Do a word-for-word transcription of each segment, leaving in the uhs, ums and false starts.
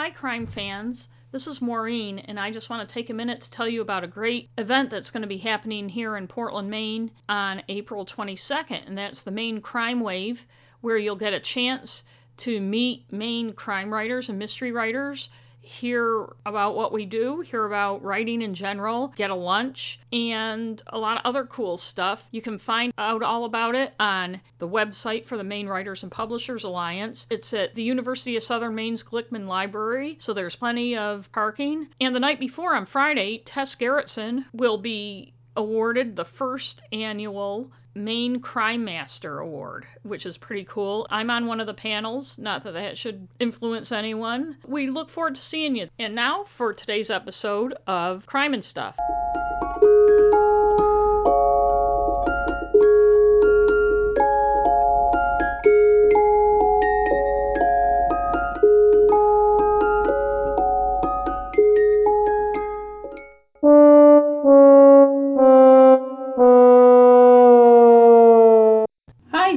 Hi crime fans, this is Maureen, and I just want to take a minute to tell you about a great event that's going to be happening here in Portland, Maine on April twenty-second, and that's the Maine Crime Wave, where you'll get a chance to meet Maine crime writers and mystery writers, hear about what we do, hear about writing in general, get a lunch, and a lot of other cool stuff. You can find out all about it on the website for the Maine Writers and Publishers Alliance. It's at the University of Southern Maine's Glickman Library, so there's plenty of parking. And the night before, on Friday, Tess Gerritsen will be awarded the first annual Maine Crime Master Award, which is pretty cool. I'm on one of the panels, not that that should influence anyone. We look forward to seeing you. And now for today's episode of Crime and Stuff.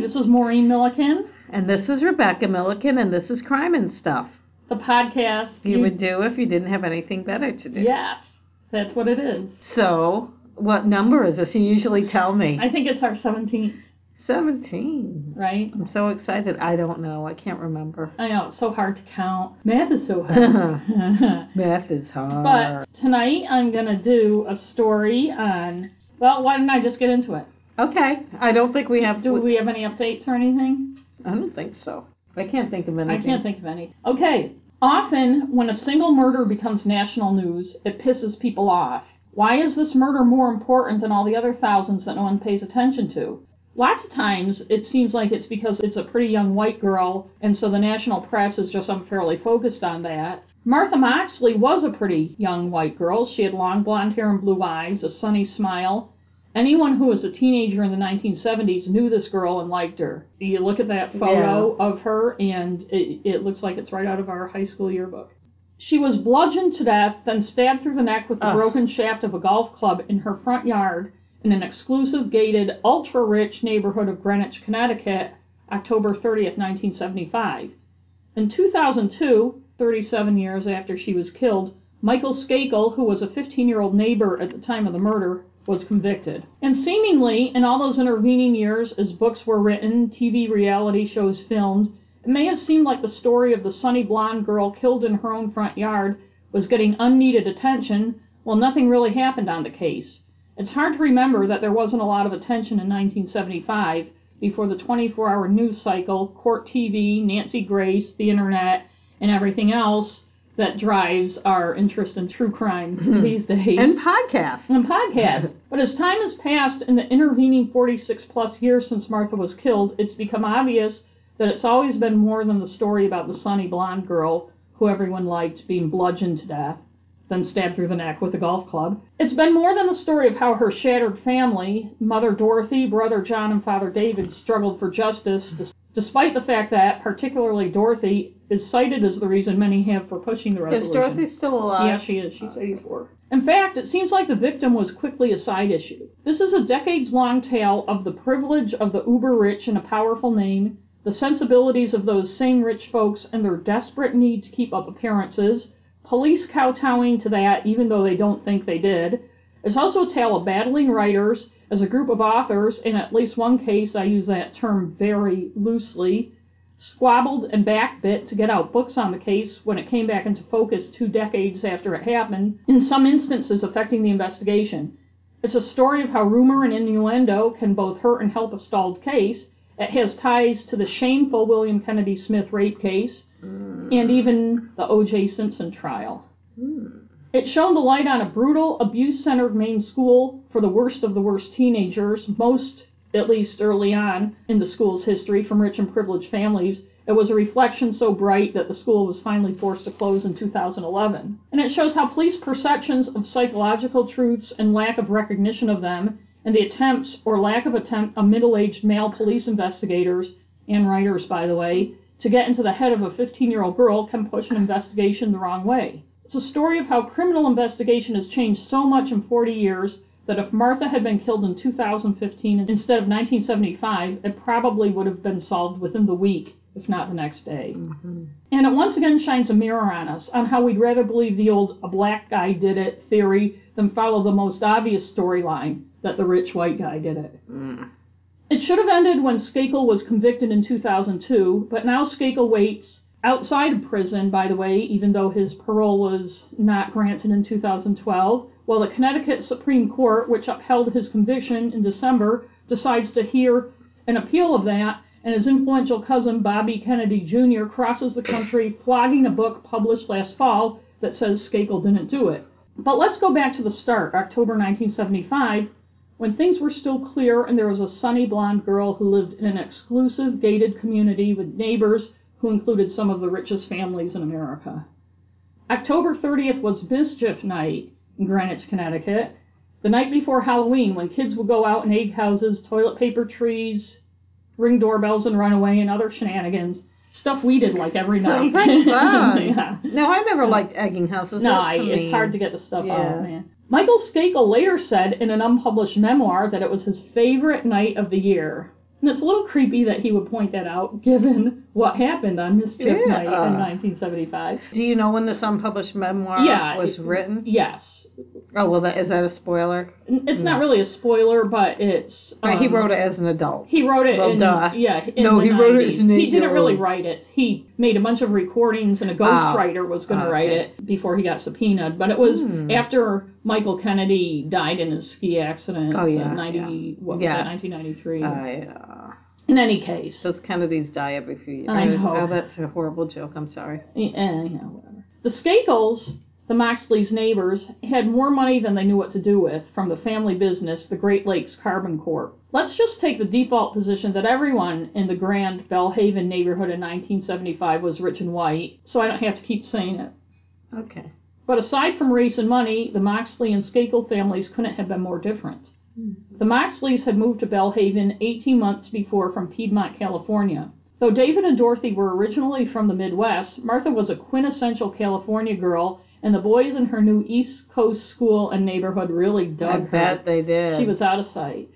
This is Maureen Milliken. And this is Rebecca Milliken, and this is Crime and Stuff. The podcast you, you would do if you didn't have anything better to do. Yes, that's what it is. So, what number is this? You usually tell me. I think it's our seventeenth. seventeen. Right? I'm so excited. I don't know. I can't remember. I know. It's so hard to count. Math is so hard. Math is hard. But tonight I'm going to do a story on, well, why didn't I just get into it? Okay. I don't think we do, have... Do we have any updates or anything? I don't think so. I can't think of anything. I can't think of any. Okay. Often, when a single murder becomes national news, it pisses people off. Why is this murder more important than all the other thousands that no one pays attention to? Lots of times, it seems like it's because it's a pretty young white girl, and so the national press is just unfairly focused on that. Martha Moxley was a pretty young white girl. She had long blonde hair and blue eyes, a sunny smile. Anyone who was a teenager in the nineteen seventies knew this girl and liked her. You look at that photo yeah. of her, and it, it looks like it's right out of our high school yearbook. She was bludgeoned to death, then stabbed through the neck with the Ugh. broken shaft of a golf club in her front yard in an exclusive, gated, ultra-rich neighborhood of Greenwich, Connecticut, October thirtieth, nineteen seventy-five. In two thousand two, thirty-seven years after she was killed, Michael Skakel, who was a fifteen-year-old neighbor at the time of the murder, was convicted. And seemingly, in all those intervening years, as books were written, T V reality shows filmed, it may have seemed like the story of the sunny blonde girl killed in her own front yard was getting unneeded attention, while nothing really happened on the case. It's hard to remember that there wasn't a lot of attention in nineteen seventy-five, before the twenty-four hour news cycle, court T V, Nancy Grace, the internet, and everything else that drives our interest in true crime these days. And podcasts. And podcasts. But as time has passed in the intervening forty-six plus years since Martha was killed, it's become obvious that it's always been more than the story about the sunny blonde girl who everyone liked being bludgeoned to death, then stabbed through the neck with a golf club. It's been more than the story of how her shattered family, Mother Dorothy, Brother John, and Father David, struggled for justice, dis- despite the fact that, particularly Dorothy, is cited as the reason many have for pushing the resolution. Is Dorothy still alive? Yeah, she is. She's eighty-four. In fact, it seems like the victim was quickly a side issue. This is a decades-long tale of the privilege of the uber-rich in a powerful name, the sensibilities of those same rich folks and their desperate need to keep up appearances, police kowtowing to that even though they don't think they did. It's also a tale of battling writers as a group of authors, in at least one case, I use that term very loosely, squabbled and backbit to get out books on the case when it came back into focus two decades after it happened, in some instances affecting the investigation. It's a story of how rumor and innuendo can both hurt and help a stalled case. It has ties to the shameful William Kennedy Smith rape case mm. and even the O J Simpson trial. Mm. It shone the light on a brutal, abuse-centered Maine school for the worst of the worst teenagers, most at least early on in the school's history, from rich and privileged families. It was a reflection so bright that the school was finally forced to close in two thousand eleven. And it shows how police perceptions of psychological truths and lack of recognition of them, and the attempts or lack of attempt of middle-aged male police investigators, and writers, by the way, to get into the head of a fifteen-year-old girl can push an investigation the wrong way. It's a story of how criminal investigation has changed so much in forty years that if Martha had been killed in two thousand fifteen instead of nineteen seventy-five, it probably would have been solved within the week if not the next day. Mm-hmm. And it once again shines a mirror on us, on how we'd rather believe the old "a black guy did it" theory than follow the most obvious storyline, that the rich white guy did it. Mm. It should have ended when Skakel was convicted in two thousand two, but now Skakel waits outside of prison, by the way, even though his parole was not granted in two thousand twelve, while the Connecticut Supreme Court, which upheld his conviction in December, decides to hear an appeal of that, and his influential cousin Bobby Kennedy Junior crosses the country flogging a book published last fall that says Skakel didn't do it. But let's go back to the start, October nineteen seventy-five, when things were still clear and there was a sunny blonde girl who lived in an exclusive gated community with neighbors who included some of the richest families in America. October thirtieth was Mischief Night in Greenwich, Connecticut, the night before Halloween, when kids would go out and egg houses, toilet paper trees, ring doorbells and run away, and other shenanigans. Stuff we did like every night. Sounds fun. Yeah. No, I never liked egging houses. No, I, it's hard to get the stuff yeah. out, man. Michael Skakel later said in an unpublished memoir that it was his favorite night of the year. And it's a little creepy that he would point that out, given what happened on Mischief yeah. Night in nineteen seventy-five. Do you know when this unpublished memoir yeah, was it, written? Yes. Oh, well, that, is that a spoiler? It's no. not really a spoiler, but it's... Um, right, he wrote it as an adult. He wrote it well, in... Duh. Yeah, in no, the he nineties. Wrote it as an adult. He didn't really write it. He made a bunch of recordings, and a ghostwriter oh, was going to okay. write it before he got subpoenaed. But it was hmm. after Michael Kennedy died in his ski accident oh, yeah, in ninety, yeah. what was yeah. that, nineteen ninety-three. Uh, yeah. In any case. Those Kennedys die every few years. I know. Oh, that's a horrible joke. I'm sorry. Yeah, yeah, whatever. The Skakels, the Moxley's neighbors, had more money than they knew what to do with from the family business, the Great Lakes Carbon Corp. Let's just take the default position that everyone in the grand Belle Haven neighborhood in nineteen seventy-five was rich and white, so I don't have to keep saying it. Okay. But aside from race and money, the Moxley and Skakel families couldn't have been more different. The Moxleys had moved to Belle Haven eighteen months before from Piedmont, California. Though David and Dorothy were originally from the Midwest, Martha was a quintessential California girl, and the boys in her new East Coast school and neighborhood really dug I her. I bet they did. She was out of sight.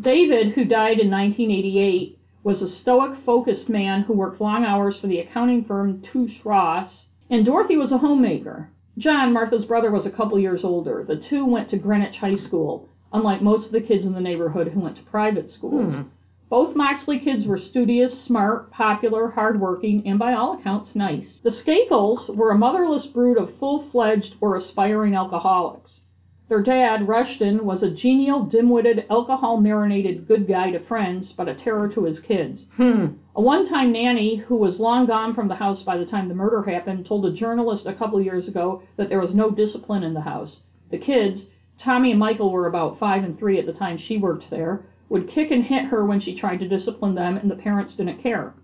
David, who died in nineteen eighty-eight, was a stoic, focused man who worked long hours for the accounting firm Touche Ross, and Dorothy was a homemaker. John, Martha's brother, was a couple years older. The two went to Greenwich High School, unlike most of the kids in the neighborhood who went to private schools. Hmm. Both Moxley kids were studious, smart, popular, hardworking, and by all accounts, nice. The Skakels were a motherless brood of full-fledged or aspiring alcoholics. Their dad, Rushton, was a genial, dim-witted, alcohol-marinated good guy to friends, but a terror to his kids. Hmm. A one-time nanny, who was long gone from the house by the time the murder happened, told a journalist a couple years ago that there was no discipline in the house. The kids, Tommy and Michael were about five and three at the time she worked there, would kick and hit her when she tried to discipline them, and the parents didn't care.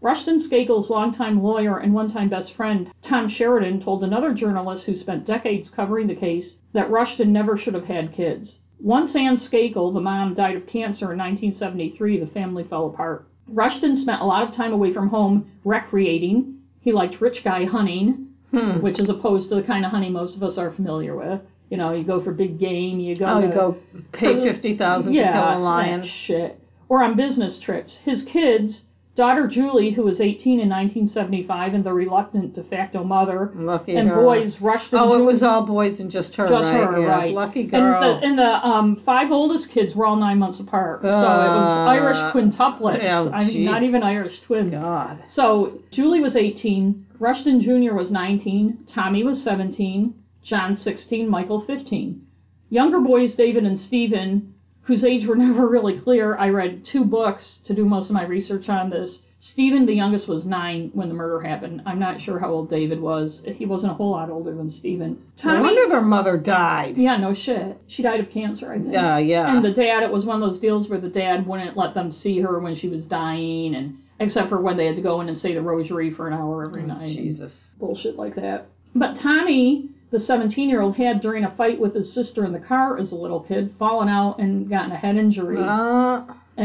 Rushton Skakel's longtime lawyer and one-time best friend, Tom Sheridan, told another journalist who spent decades covering the case that Rushton never should have had kids. Once Ann Skakel, the mom, died of cancer in nineteen seventy-three, the family fell apart. Rushton spent a lot of time away from home recreating. He liked rich guy hunting, hmm. which is opposed to the kind of hunting most of us are familiar with. You know, you go for big game, you go... Oh, you to, go pay fifty thousand dollars yeah, to kill a lion. That shit. Or on business trips. His kids, daughter Julie, who was eighteen in nineteen seventy-five, and the reluctant de facto mother. Lucky and girl. Boys rushed into... Oh, Julie, it was all boys and just her, just right? Just her, yeah. right. Lucky girl. And the, and the um, five oldest kids were all nine months apart. Uh, so it was Irish quintuplets. Oh, I mean, not even Irish twins. God. So Julie was eighteen, Rushton Junior was nineteen, Tommy was seventeen... John sixteen, Michael fifteen. Younger boys David and Stephen, whose age were never really clear. I read two books to do most of my research on this. Stephen, the youngest, was nine when the murder happened. I'm not sure how old David was. He wasn't a whole lot older than Stephen. Tommy, no wonder their mother died. Yeah, no shit. She died of cancer, I think. Yeah, uh, yeah. And the dad, it was one of those deals where the dad wouldn't let them see her when she was dying, and except for when they had to go in and say the rosary for an hour every oh, night. Jesus. Bullshit like that. But Tommy, the seventeen-year-old, had, during a fight with his sister in the car as a little kid, fallen out and gotten a head injury. Uh, uh,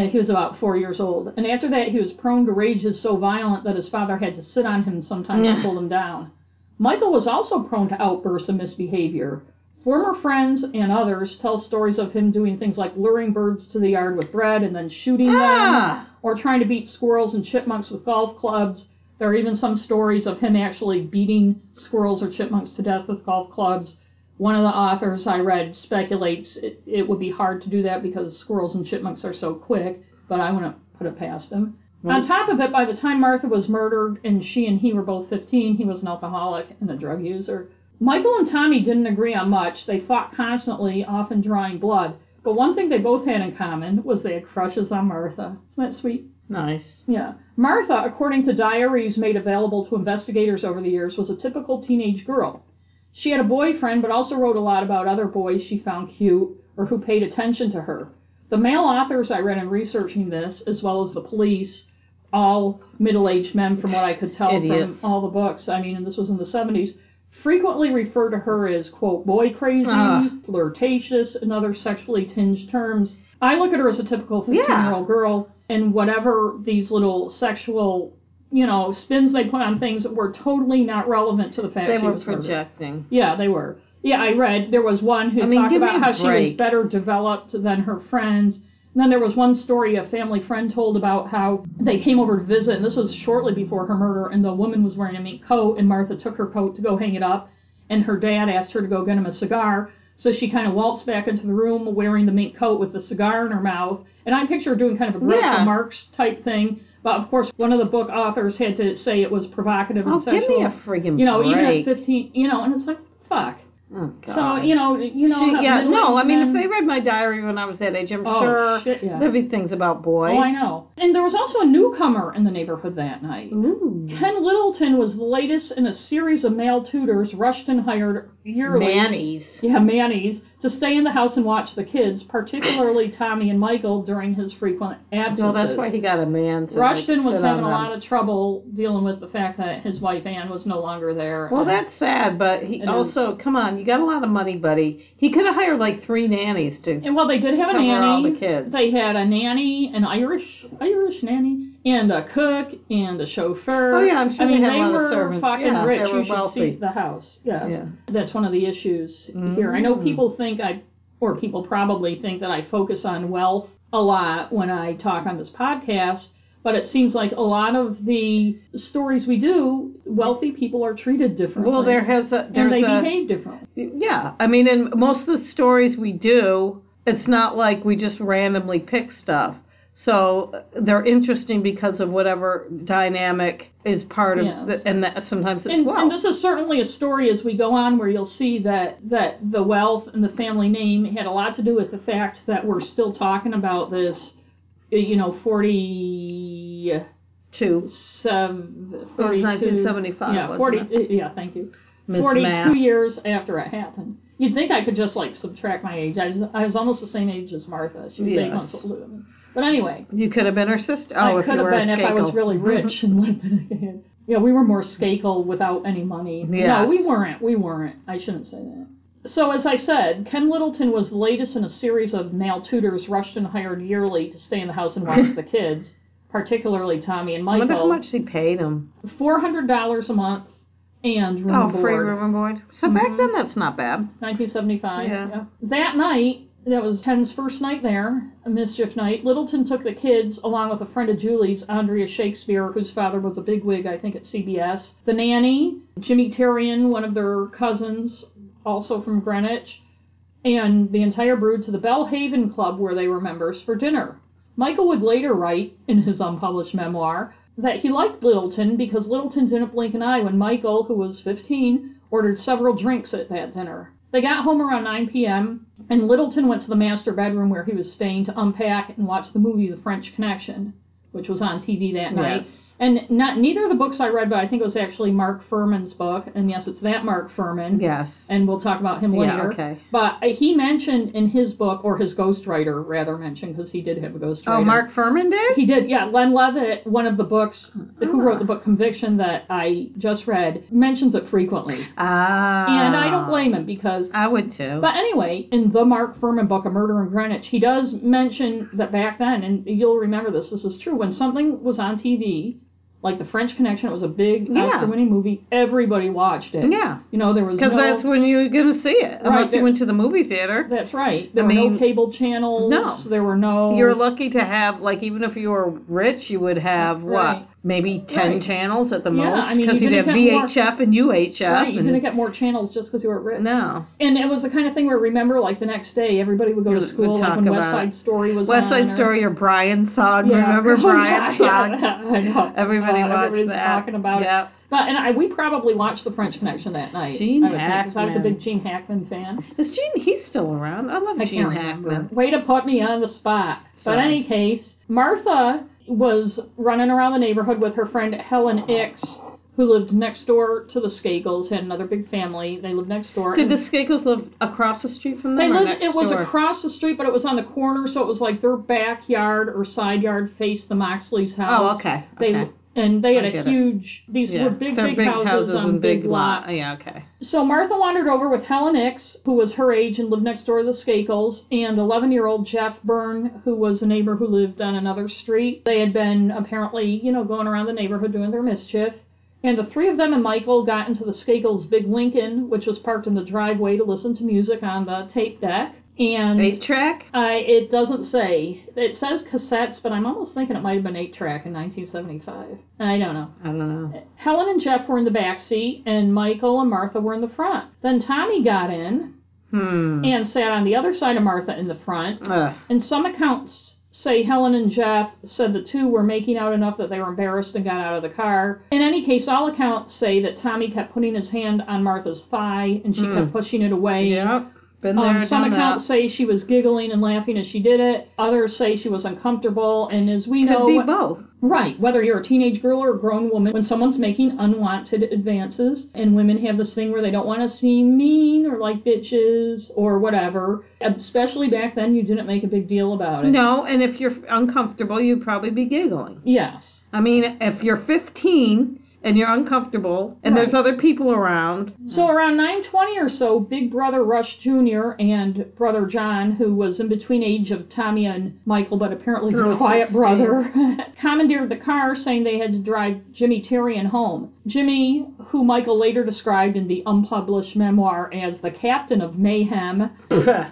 he was about four years old. And after that, he was prone to rages so violent that his father had to sit on him sometimes yeah. to pull him down. Michael was also prone to outbursts and misbehavior. Former friends and others tell stories of him doing things like luring birds to the yard with bread and then shooting ah. them, or trying to beat squirrels and chipmunks with golf clubs. There are even some stories of him actually beating squirrels or chipmunks to death with golf clubs. One of the authors I read speculates it, it would be hard to do that because squirrels and chipmunks are so quick, but I wouldn't put it past him. Nope. On top of it, by the time Martha was murdered and she and he were both fifteen, he was an alcoholic and a drug user. Michael and Tommy didn't agree on much. They fought constantly, often drawing blood. But one thing they both had in common was they had crushes on Martha. Isn't that sweet? Nice. Yeah. Martha, according to diaries made available to investigators over the years, was a typical teenage girl. She had a boyfriend, but also wrote a lot about other boys she found cute or who paid attention to her. The male authors I read in researching this, as well as the police, all middle-aged men from what I could tell from all the books, I mean, and this was in the seventies, frequently refer to her as, quote, boy crazy, uh, flirtatious, and other sexually tinged terms. I look at her as a typical fifteen-year-old yeah. girl, and whatever these little sexual, you know, spins they put on things were totally not relevant to the fact they she was They were projecting. Murdered. Yeah, they were. Yeah, I read, there was one who I mean, talked about how break. she was better developed than her friends. And then there was one story a family friend told about how they came over to visit, and this was shortly before her murder, and the woman was wearing a mink coat, and Martha took her coat to go hang it up, and her dad asked her to go get him a cigar, so she kind of waltzed back into the room wearing the mink coat with the cigar in her mouth, and I picture her doing kind of a Groucho yeah. Marx type thing, but of course one of the book authors had to say it was provocative and oh, sexual. Give me a friggin' you know, break. Even at fifteen, you know, and it's like, fuck. Oh, God. So, you know, you know. She, yeah, no, I mean, men, if they read my diary when I was that age, I'm oh, sure shit, yeah. there'd be things about boys. Oh, I know. And there was also a newcomer in the neighborhood that night. Ooh. Ken Littleton was the latest in a series of male tutors Rushton hired yearly. Mannies. Yeah, Mannies, to stay in the house and watch the kids, particularly Tommy and Michael, during his frequent absences. Well, that's why he got a man to Rushton like, was sit having on a lot of trouble dealing with the fact that his wife, Ann, was no longer there. Well, that's sad, but he also, is, come on, you got a lot of money, buddy. He could have hired like three nannies to. And well, they did have a nanny. All the kids. They had a nanny, an Irish Irish nanny, and a cook and a chauffeur. Oh yeah, I'm sure I mean, they, they were servants. fucking yeah, rich. They were you wealthy. Should see the house. Yes, yeah. That's one of the issues mm-hmm. here. I know people think I, or people probably think that I focus on wealth a lot when I talk on this podcast. But it seems like a lot of the stories we do, wealthy people are treated differently. Well, there has a... And they a, behave differently. Yeah. I mean, in most of the stories we do, it's not like we just randomly pick stuff. So they're interesting because of whatever dynamic is part of... Yes. The, and that sometimes it's and, wealth. And this is certainly a story as we go on where you'll see that, that the wealth and the family name had a lot to do with the fact that we're still talking about this... You know, forty-two. Seven, forty-two. It was nineteen seventy-five, yeah, forty, wasn't it? Yeah, thank you. Miz forty-two Matt. Years after it happened. You'd think I could just, like, subtract my age. I was, I was almost the same age as Martha. She was yes. eight months older than me. But anyway. You could have been her sister. Oh, I could have been if I was really rich and lived in a kid. Yeah, we were more Skakel without any money. Yes. No, we weren't. We weren't. I shouldn't say that. So, as I said, Ken Littleton was the latest in a series of male tutors Rushton hired yearly to stay in the house and watch the kids, particularly Tommy and Michael. I wonder how much they paid them. four hundred dollars a month and room oh, and board. Oh, free room and board. So mm-hmm. back then, that's not bad. nineteen seventy-five. Yeah. yeah. That night, that was Ken's first night there, a mischief night, Littleton took the kids, along with a friend of Julie's, Andrea Shakespeare, whose father was a bigwig, I think, at C B S, the nanny, Jimmy Terrien, one of their cousins, also from Greenwich, and the entire brood to the Belle Haven Club, where they were members, for dinner. Michael would later write, in his unpublished memoir, that he liked Littleton because Littleton didn't blink an eye when Michael, who was fifteen, ordered several drinks at that dinner. They got home around nine p.m., and Littleton went to the master bedroom where he was staying to unpack and watch the movie The French Connection, which was on T V that night. Yes. And not neither of the books I read, but I think it was actually Mark Fuhrman's book. And yes, it's that Mark Fuhrman. Yes. And we'll talk about him later. Yeah, okay. But he mentioned in his book, or his ghostwriter, rather mentioned, because he did have a ghostwriter. Oh, Mark Fuhrman did? He did, yeah. Len Levitt, one of the books, oh. who wrote the book Conviction that I just read, mentions it frequently. Ah. And I don't blame him, because... I would, too. But anyway, in the Mark Fuhrman book, A Murder in Greenwich, he does mention that back then, and you'll remember this, this is true, when something was on T V, Like, The French Connection, it was a big yeah. Oscar-winning movie. Everybody watched it. Yeah. You know, there was Because no, that's when you were going to see it, unless right, there, you went to the movie theater. That's right. There I were mean, no cable channels. No. There were no... You're lucky to have, like, even if you were rich, you would have, right. what, maybe ten right. channels at the yeah, most? I mean, because you'd have V H F more, and U H F. Right, and, you didn't get more channels just because you were rich. No. And it was the kind of thing where, remember, like, the next day, everybody would go to school, like when West Side Story was West Side on, Story or, or Brian's Song. Yeah. Remember oh, Brian's yeah, Song? Yeah, I know. Everybody. Uh, everybody's that. talking about yep. it. But, and I, we probably watched The French Connection that night. Gene Hackman. Because I was a big Gene Hackman fan. Is Gene, he's still around. I love I Gene can't Hackman. Remember. Way to put me on the spot. So. But in any case, Martha was running around the neighborhood with her friend Helen Ix, who lived next door to the Skakels, had another big family. They lived next door. Did the Skakels live across the street from them? They lived, it was door? across the street, but it was on the corner, so it was like their backyard or side yard faced the Moxley's house. Oh, okay. They, okay. And they had a huge, it. these yeah. were big, big, big houses, houses on and big lots. Lot. Yeah, okay. So Martha wandered over with Helen Ix, who was her age and lived next door to the Skakels, and eleven-year-old Jeff Byrne, who was a neighbor who lived on another street. They had been apparently, you know, going around the neighborhood doing their mischief. And the three of them and Michael got into the Skakels' big Lincoln, which was parked in the driveway to listen to music on the tape deck. And eight-track? Uh, it doesn't say. It says cassettes, but I'm almost thinking it might have been eight-track in nineteen seventy-five. I don't know. I don't know. Helen and Jeff were in the back seat, and Michael and Martha were in the front. Then Tommy got in hmm. and sat on the other side of Martha in the front. Ugh. And some accounts say Helen and Jeff said the two were making out enough that they were embarrassed and got out of the car. In any case, all accounts say that Tommy kept putting his hand on Martha's thigh, and she mm. kept pushing it away. Yep. Been there, um, some accounts say she was giggling and laughing as she did it. Others say she was uncomfortable. And as we know... Could be both. Right. Whether you're a teenage girl or a grown woman, when someone's making unwanted advances, and women have this thing where they don't want to seem mean or like bitches or whatever, especially back then, you didn't make a big deal about it. No, and if you're uncomfortable, you'd probably be giggling. Yes. I mean, if you're fifteen... and you're uncomfortable, and right. there's other people around. So around nine twenty or so, Big Brother Rush Junior and Brother John, who was in between age of Tommy and Michael, but apparently the quiet sixteen. Brother, commandeered the car, saying they had to drive Jimmy Terrien home. Jimmy, who Michael later described in the unpublished memoir as the Captain of Mayhem,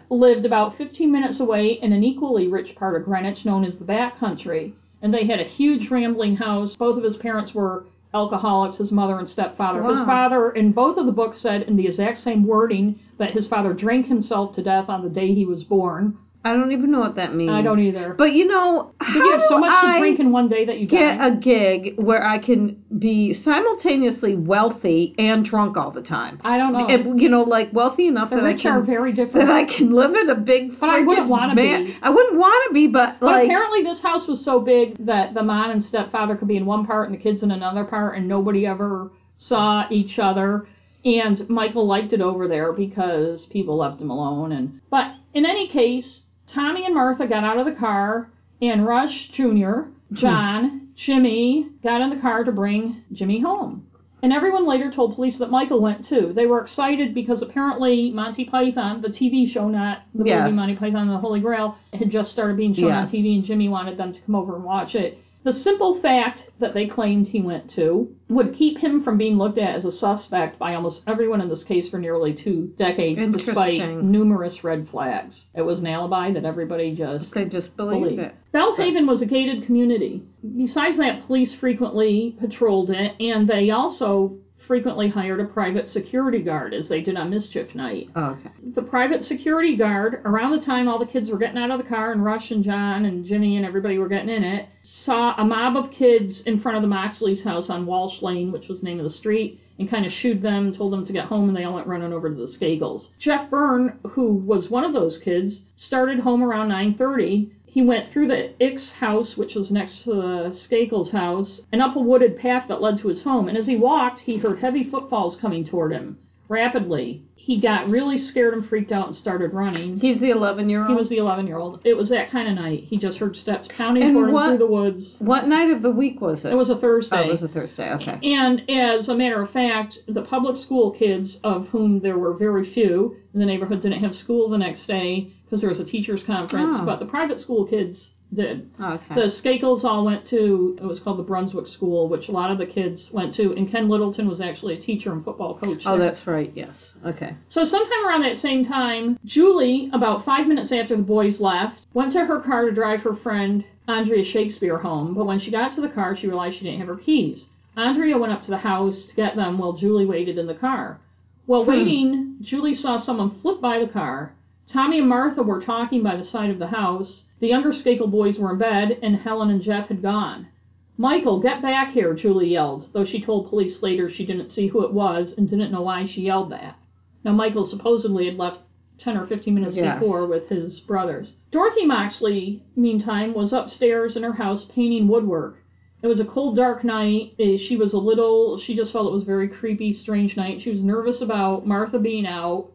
lived about fifteen minutes away in an equally rich part of Greenwich known as the Backcountry. And they had a huge rambling house. Both of his parents were alcoholics, his mother and stepfather. Wow. His father, in both of the books, said in the exact same wording that his father drank himself to death on the day he was born. I don't even know what that means. I don't either. But, you know, how you have so much I to drink in one day that you get die? A gig where I can be simultaneously wealthy and drunk all the time? I don't know. And, you know, like, wealthy enough the that rich I can... are very different. That I can live in a big... But I wouldn't want to be. I wouldn't want to be, but, like... But apparently this house was so big that the mom and stepfather could be in one part and the kids in another part, and nobody ever saw each other. And Michael liked it over there because people left him alone. And But in any case... Tommy and Martha got out of the car, and Rush Junior, John, Jimmy, got in the car to bring Jimmy home. And everyone later told police that Michael went, too. They were excited because apparently Monty Python, the T V show, not the yes. movie Monty Python and the Holy Grail, had just started being shown yes. on T V, and Jimmy wanted them to come over and watch it. The simple fact that they claimed he went to would keep him from being looked at as a suspect by almost everyone in this case for nearly two decades, despite numerous red flags. It was an alibi that everybody just They just believed, believed. it. Belle Haven was a gated community. Besides that, police frequently patrolled it, and they also frequently hired a private security guard, as they did on Mischief Night. Oh, okay. The private security guard, around the time all the kids were getting out of the car, and Rush and John and Jimmy and everybody were getting in it, saw a mob of kids in front of the Moxley's house on Walsh Lane, which was the name of the street, and kind of shooed them, told them to get home, and they all went running over to the Skakels. Jeff Byrne, who was one of those kids, started home around nine thirty. He went through the Ix house, which was next to the Skakel's house, and up a wooded path that led to his home. And as he walked, he heard heavy footfalls coming toward him rapidly. He got really scared and freaked out and started running. He's the eleven-year-old? He was the eleven-year-old. It was that kind of night. He just heard steps pounding and toward what, him through the woods. What night of the week was it? It was a Thursday. Oh, it was a Thursday, okay. And as a matter of fact, the public school kids, of whom there were very few in the neighborhood, didn't have school the next day, because there was a teacher's conference, oh. but the private school kids did. Okay. The Skakels all went to, it was called the Brunswick School, which a lot of the kids went to, and Ken Littleton was actually a teacher and football coach there. Oh, that's right, yes. Okay. So sometime around that same time, Julie, about five minutes after the boys left, went to her car to drive her friend Andrea Shakespeare home, but when she got to the car, she realized she didn't have her keys. Andrea went up to the house to get them while Julie waited in the car. While hmm. waiting, Julie saw someone flip by the car. Tommy and Martha were talking by the side of the house. The younger Skakel boys were in bed, and Helen and Jeff had gone. "Michael, get back here," Julie yelled, though she told police later she didn't see who it was and didn't know why she yelled that. Now, Michael supposedly had left ten or fifteen minutes yes. before with his brothers. Dorothy Moxley, meantime, was upstairs in her house painting woodwork. It was a cold, dark night. She was a little, she just felt it was a very creepy, strange night. She was nervous about Martha being out,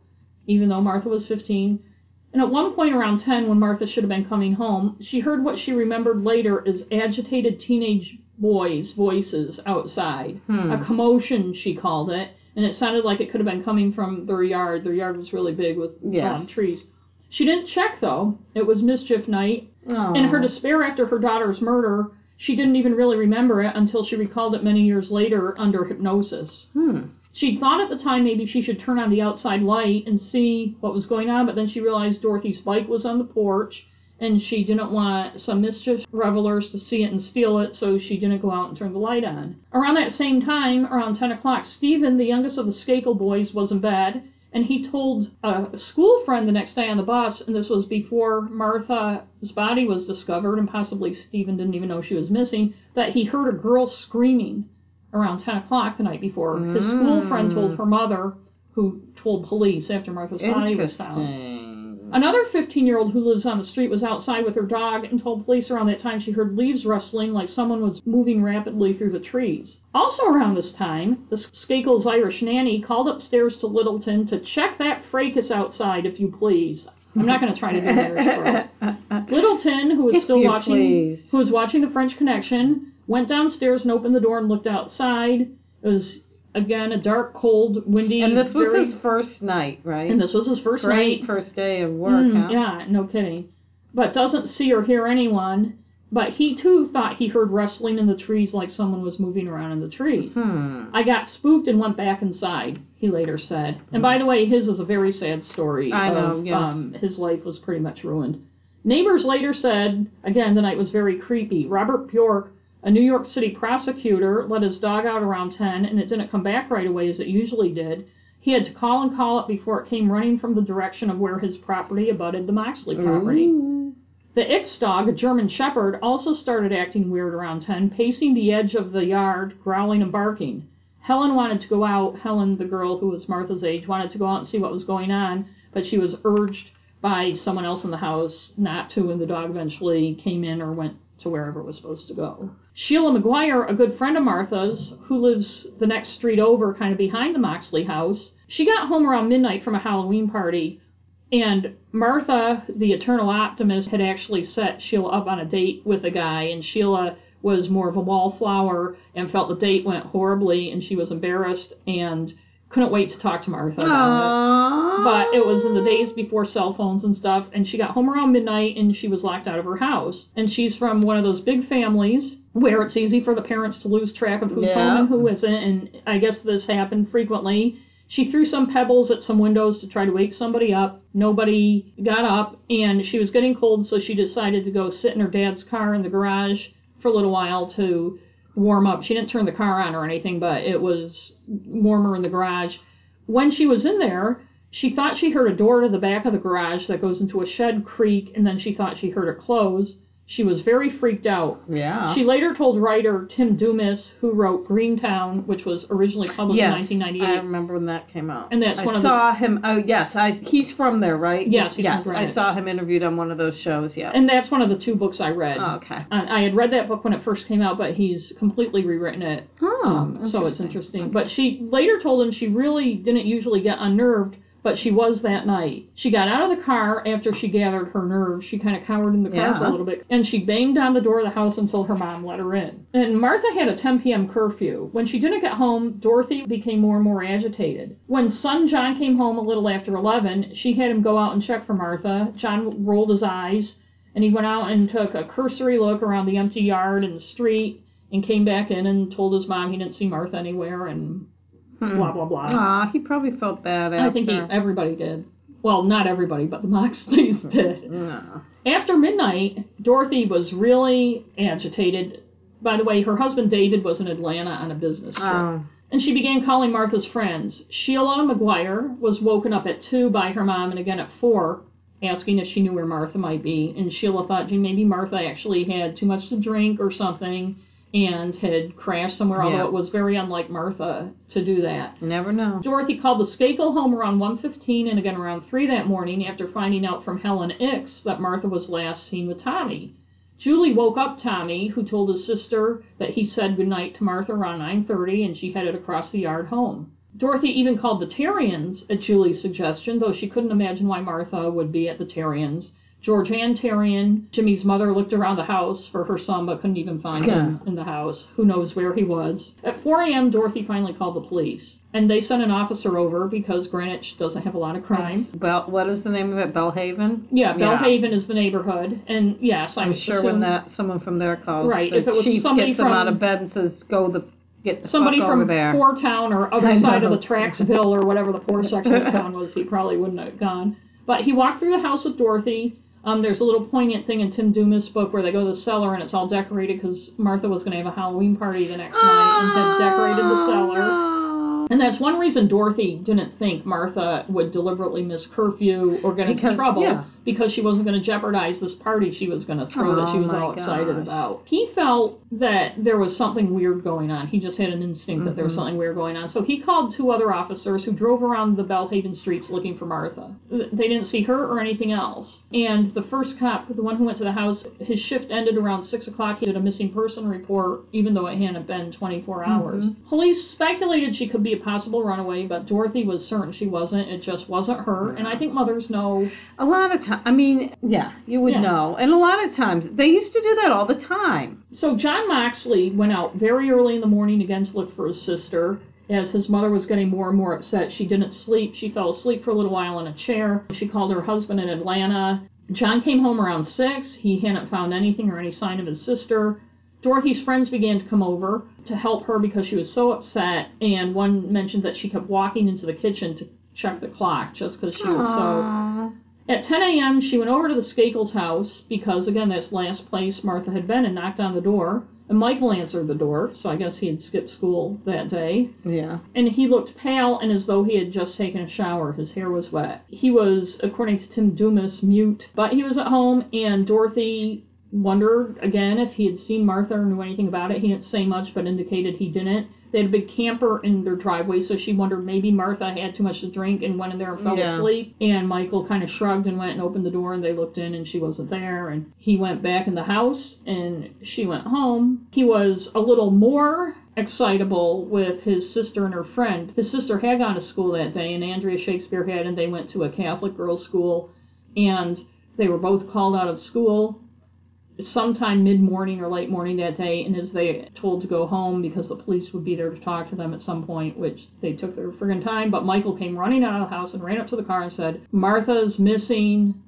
even though Martha was fifteen. And at one point around ten, when Martha should have been coming home, she heard what she remembered later as agitated teenage boys' voices outside. Hmm. A commotion, she called it. And it sounded like it could have been coming from their yard. Their yard was really big with yes. um, trees. She didn't check, though. It was mischief night. Aww. In her despair after her daughter's murder, she didn't even really remember it until she recalled it many years later under hypnosis. Hmm. She thought at the time maybe she should turn on the outside light and see what was going on, but then she realized Dorothy's bike was on the porch, and she didn't want some mischief revelers to see it and steal it, so she didn't go out and turn the light on. Around that same time, around ten o'clock, Stephen, the youngest of the Skakel boys, was in bed, and he told a school friend the next day on the bus, and this was before Martha's body was discovered, and possibly Stephen didn't even know she was missing, that he heard a girl screaming around ten o'clock the night before. Mm. His school friend told her mother, who told police after Martha's body was found. Another fifteen-year-old who lives on the street was outside with her dog and told police around that time she heard leaves rustling like someone was moving rapidly through the trees. Also around this time, the Skakel's Irish nanny called upstairs to Littleton to check that fracas outside, if you please. I'm not going to try to do Irish work. Littleton, who was still watching, please. who was watching The French Connection, went downstairs and opened the door and looked outside. It was, again, a dark, cold, windy... And this was very... his first night, right? And this was his first Great night. First day of work, mm, huh? Yeah, no kidding. But doesn't see or hear anyone. But he, too, thought he heard rustling in the trees like someone was moving around in the trees. Hmm. I got spooked and went back inside, he later said. And by the way, his is a very sad story. I know, of, yes. Um, his life was pretty much ruined. Neighbors later said, again, the night was very creepy. Robert Bjork, a New York City prosecutor, let his dog out around ten, and it didn't come back right away as it usually did. He had to call and call it before it came running from the direction of where his property abutted the Moxley property. Ooh. The Ix dog, a German Shepherd, also started acting weird around ten, pacing the edge of the yard, growling and barking. Helen wanted to go out. Helen, the girl who was Martha's age, wanted to go out and see what was going on, but she was urged by someone else in the house not to, and the dog eventually came in or went to wherever it was supposed to go. Sheila McGuire, a good friend of Martha's, who lives the next street over, kind of behind the Moxley house, she got home around midnight from a Halloween party, and Martha, the eternal optimist, had actually set Sheila up on a date with a guy, and Sheila was more of a wallflower and felt the date went horribly, and she was embarrassed and couldn't wait to talk to Martha about it. But it was in the days before cell phones and stuff, and she got home around midnight, and she was locked out of her house. And she's from one of those big families where it's easy for the parents to lose track of who's yeah. home and who isn't, and I guess this happened frequently. She threw some pebbles at some windows to try to wake somebody up. Nobody got up, and she was getting cold, so she decided to go sit in her dad's car in the garage for a little while to warm up. She didn't turn the car on or anything, but it was warmer in the garage. When she was in there, she thought she heard a door to the back of the garage that goes into a shed creak, and then she thought she heard it close. She was very freaked out. Yeah. She later told writer Tim Dumas, who wrote Greentown, which was originally published yes, in nineteen ninety-eight. I remember when that came out. And that's I one saw of the, him. Oh yes, I, he's from there, right? Yes, he's yes. From I saw him interviewed on one of those shows. Yeah. And that's one of the two books I read. Oh, okay. I, I had read that book when it first came out, but he's completely rewritten it. Oh, um, so it's interesting. Okay. But she later told him she really didn't usually get unnerved, but she was that night. She got out of the car after she gathered her nerves. She kind of cowered in the car yeah. for a little bit. And she banged on the door of the house until her mom let her in. And Martha had a ten p.m. curfew. When she didn't get home, Dorothy became more and more agitated. When son John came home a little after eleven, she had him go out and check for Martha. John rolled his eyes and he went out and took a cursory look around the empty yard and the street and came back in and told his mom he didn't see Martha anywhere and hmm. blah, blah, blah. Aw, he probably felt bad after. I think he, everybody did. Well, not everybody, but the Moxleys did. No. After midnight, Dorothy was really agitated. By the way, her husband David was in Atlanta on a business trip. Oh. And she began calling Martha's friends. Sheila McGuire was woken up at two by her mom and again at four, asking if she knew where Martha might be. And Sheila thought, gee, maybe Martha actually had too much to drink or something and had crashed somewhere, although yeah. it was very unlike Martha to do that. You never know. Dorothy called the Skakel home around one fifteen and again around three that morning after finding out from Helen Ix that Martha was last seen with Tommy. Julie woke up Tommy, who told his sister that he said goodnight to Martha around nine thirty, and she headed across the yard home. Dorothy even called the Terriens at Julie's suggestion, though she couldn't imagine why Martha would be at the Terriens. Georgianne Terrien, Jimmy's mother, looked around the house for her son but couldn't even find yeah. him in the house. Who knows where he was. At four a.m., Dorothy finally called the police, and they sent an officer over because Greenwich doesn't have a lot of crime. Bell, what is the name of it? Belle Haven? Yeah, Belle yeah. Haven is the neighborhood. And yes, I'm, I'm sure assume, when that someone from there calls, right, the if it was chief somebody gets from, them out of bed and says, go the get the somebody fuck over there. Somebody from Poortown or other side of the Tracksville or whatever the poor section of town was, he probably wouldn't have gone. But he walked through the house with Dorothy. Um, there's a little poignant thing in Tim Dumas' book where they go to the cellar and it's all decorated because Martha was going to have a Halloween party the next oh, night and had decorated the cellar. No. And that's one reason Dorothy didn't think Martha would deliberately miss curfew or get because, into trouble yeah. because she wasn't going to jeopardize this party she was going to throw oh, that she was all gosh. excited about. He felt that there was something weird going on. He just had an instinct mm-hmm. that there was something weird going on. So he called two other officers who drove around the Belle Haven streets looking for Martha. They didn't see her or anything else. And the first cop, the one who went to the house, his shift ended around six o'clock. He did a missing person report, even though it hadn't been twenty-four hours. Mm-hmm. Police speculated she could be a possible runaway, but Dorothy was certain she wasn't. It just wasn't her. Yeah. And I think mothers know. A lot of times. I mean, yeah, you would yeah. know. And a lot of times. They used to do that all the time. So John Moxley went out very early in the morning again to look for his sister. As his mother was getting more and more upset, she didn't sleep. She fell asleep for a little while in a chair. She called her husband in Atlanta. John came home around six. He hadn't found anything or any sign of his sister. Dorothy's friends began to come over to help her because she was so upset, and one mentioned that she kept walking into the kitchen to check the clock just because she was Aww. so... At ten a.m., she went over to the Skakel's house because, again, that's the last place Martha had been, and knocked on the door. And Michael answered the door, so I guess he had skipped school that day. Yeah. And he looked pale and as though he had just taken a shower. His hair was wet. He was, according to Tim Dumas, mute. But he was at home, and Dorothy wondered, again, if he had seen Martha or knew anything about it. He didn't say much, but indicated he didn't. They had a big camper in their driveway, so she wondered maybe Martha had too much to drink and went in there and fell yeah. asleep. And Michael kind of shrugged and went and opened the door, and they looked in, and she wasn't there. And he went back in the house, and she went home. He was a little more excitable with his sister and her friend. His sister had gone to school that day, and Andrea Shakespeare had, and they went to a Catholic girls' school, and they were both called out of school sometime mid-morning or late morning that day, and as they told to go home because the police would be there to talk to them at some point, which they took their friggin' time. But Michael came running out of the house and ran up to the car and said, "Martha's missing,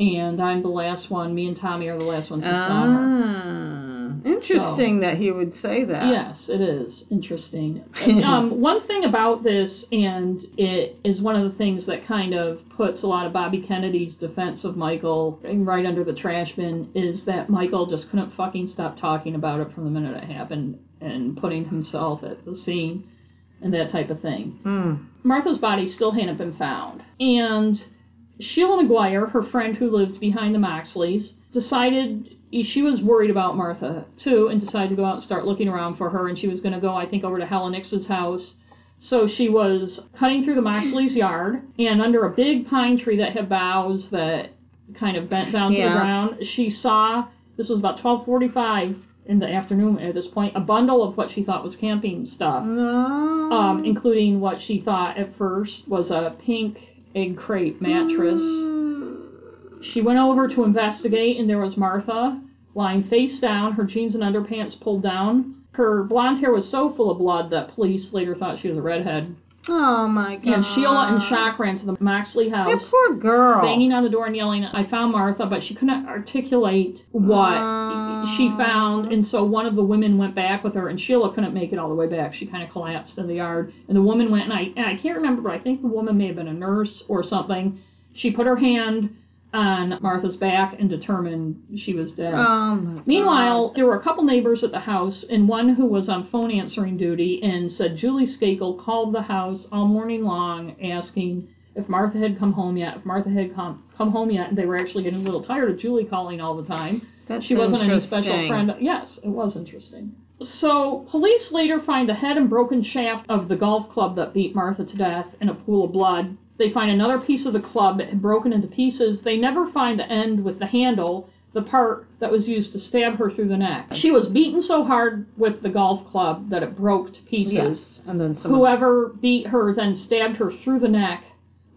and I'm the last one. Me and Tommy are the last ones who ah, saw her." Interesting so, that he would say that. Yes, it is interesting. um, one thing about this, and it is one of the things that kind of puts a lot of Bobby Kennedy's defense of Michael right under the trash bin, is that Michael just couldn't fucking stop talking about it from the minute it happened and putting himself at the scene and that type of thing. Mm. Martha's body still hadn't been found. And Sheila McGuire, her friend who lived behind the Moxleys, decided she was worried about Martha, too, and decided to go out and start looking around for her. And she was going to go, I think, over to Helen Ix's house. So she was cutting through the Moxley's yard, and under a big pine tree that had boughs that kind of bent down to yeah. the ground, she saw, this was about twelve forty-five in the afternoon at this point, a bundle of what she thought was camping stuff, no. um, including what she thought at first was a pink egg crepe mattress. Mm. She went over to investigate, and there was Martha lying face down, her jeans and underpants pulled down. Her blonde hair was so full of blood that police later thought she was a redhead. Oh, my God. And Sheila and Shock ran to the Moxley house. That poor girl. Banging on the door and yelling, I found Martha, but she couldn't articulate what uh, she found. And so one of the women went back with her, and Sheila couldn't make it all the way back. She kind of collapsed in the yard. And the woman went, and I, and I can't remember, but I think the woman may have been a nurse or something. She put her hand on Martha's back and determined she was dead. Oh my Meanwhile, God. There were a couple neighbors at the house, and one who was on phone answering duty and said Julie Skakel called the house all morning long asking if Martha had come home yet, if Martha had come, come home yet, and they were actually getting a little tired of Julie calling all the time. That's she wasn't any special friend. Yes, it was interesting. So, police later find the head and broken shaft of the golf club that beat Martha to death in a pool of blood. They find another piece of the club that had broken into pieces. They never find the end with the handle, the part that was used to stab her through the neck. She was beaten so hard with the golf club that it broke to pieces. Yes, and then someone... Whoever beat her then stabbed her through the neck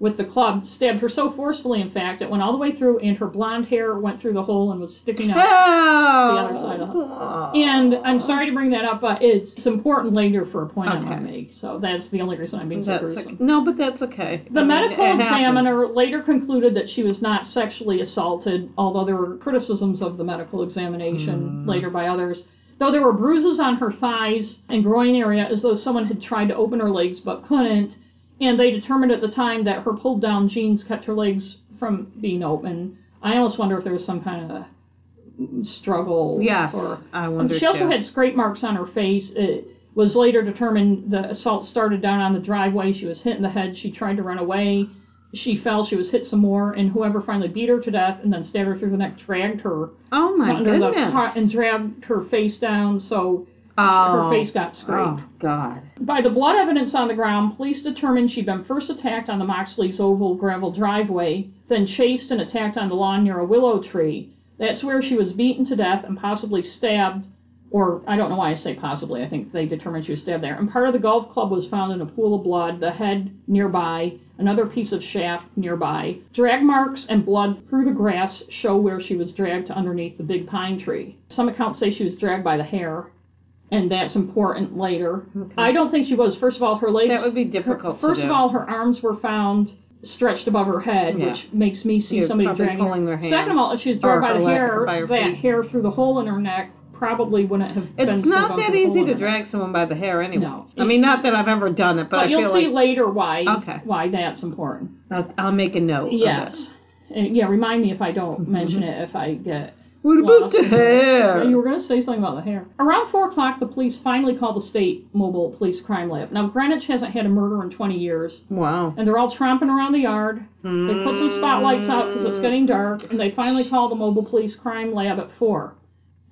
with the club, stabbed her so forcefully, in fact, it went all the way through, and her blonde hair went through the hole and was sticking out oh. the other side of the hole. And I'm sorry to bring that up, but it's, it's important later for a point okay. I'm going to make, so that's the only reason I'm being so gruesome. Okay. No, but that's okay. The I mean, medical examiner happened. Later concluded that she was not sexually assaulted, although there were criticisms of the medical examination mm. later by others, though there were bruises on her thighs and groin area as though someone had tried to open her legs but couldn't. And they determined at the time that her pulled-down jeans kept her legs from being open. I almost wonder if there was some kind of struggle. Yes, or, I wonder She also too. had scrape marks on her face. It was later determined the assault started down on the driveway. She was hit in the head. She tried to run away. She fell. She was hit some more. And whoever finally beat her to death and then stabbed her through the neck dragged her oh my under goodness. the car and dragged her face down. So... Oh, her face got scraped. Oh, God. By the blood evidence on the ground, police determined she'd been first attacked on the Moxley's oval gravel driveway, then chased and attacked on the lawn near a willow tree. That's where she was beaten to death and possibly stabbed, or I don't know why I say possibly. I think they determined she was stabbed there. And part of the golf club was found in a pool of blood, the head nearby, another piece of shaft nearby. Drag marks and blood through the grass show where she was dragged to underneath the big pine tree. Some accounts say she was dragged by the hair. And that's important later. Okay. I don't think she was. First of all, her legs... That would be difficult her, First to do. of all, her arms were found stretched above her head, yeah. which makes me see You're somebody dragging her. Their hands. Second of all, if she was dragged by the hair, by that feet. hair through the hole in her neck probably wouldn't have it's been... It's not that easy to drag someone by the hair anyway. No. I mean, not that I've ever done it, but, but I feel like... But you'll see later why, okay. why that's important. I'll, I'll make a note Yes. of it. And, yeah, remind me if I don't mm-hmm. mention it, if I get... What about the hair? You were going to say something about the hair. Around four o'clock, the police finally called the state mobile police crime lab. Now, Greenwich hasn't had a murder in twenty years. Wow. And they're all tromping around the yard. Mm. They put some spotlights out because it's getting dark. And they finally called the mobile police crime lab at four.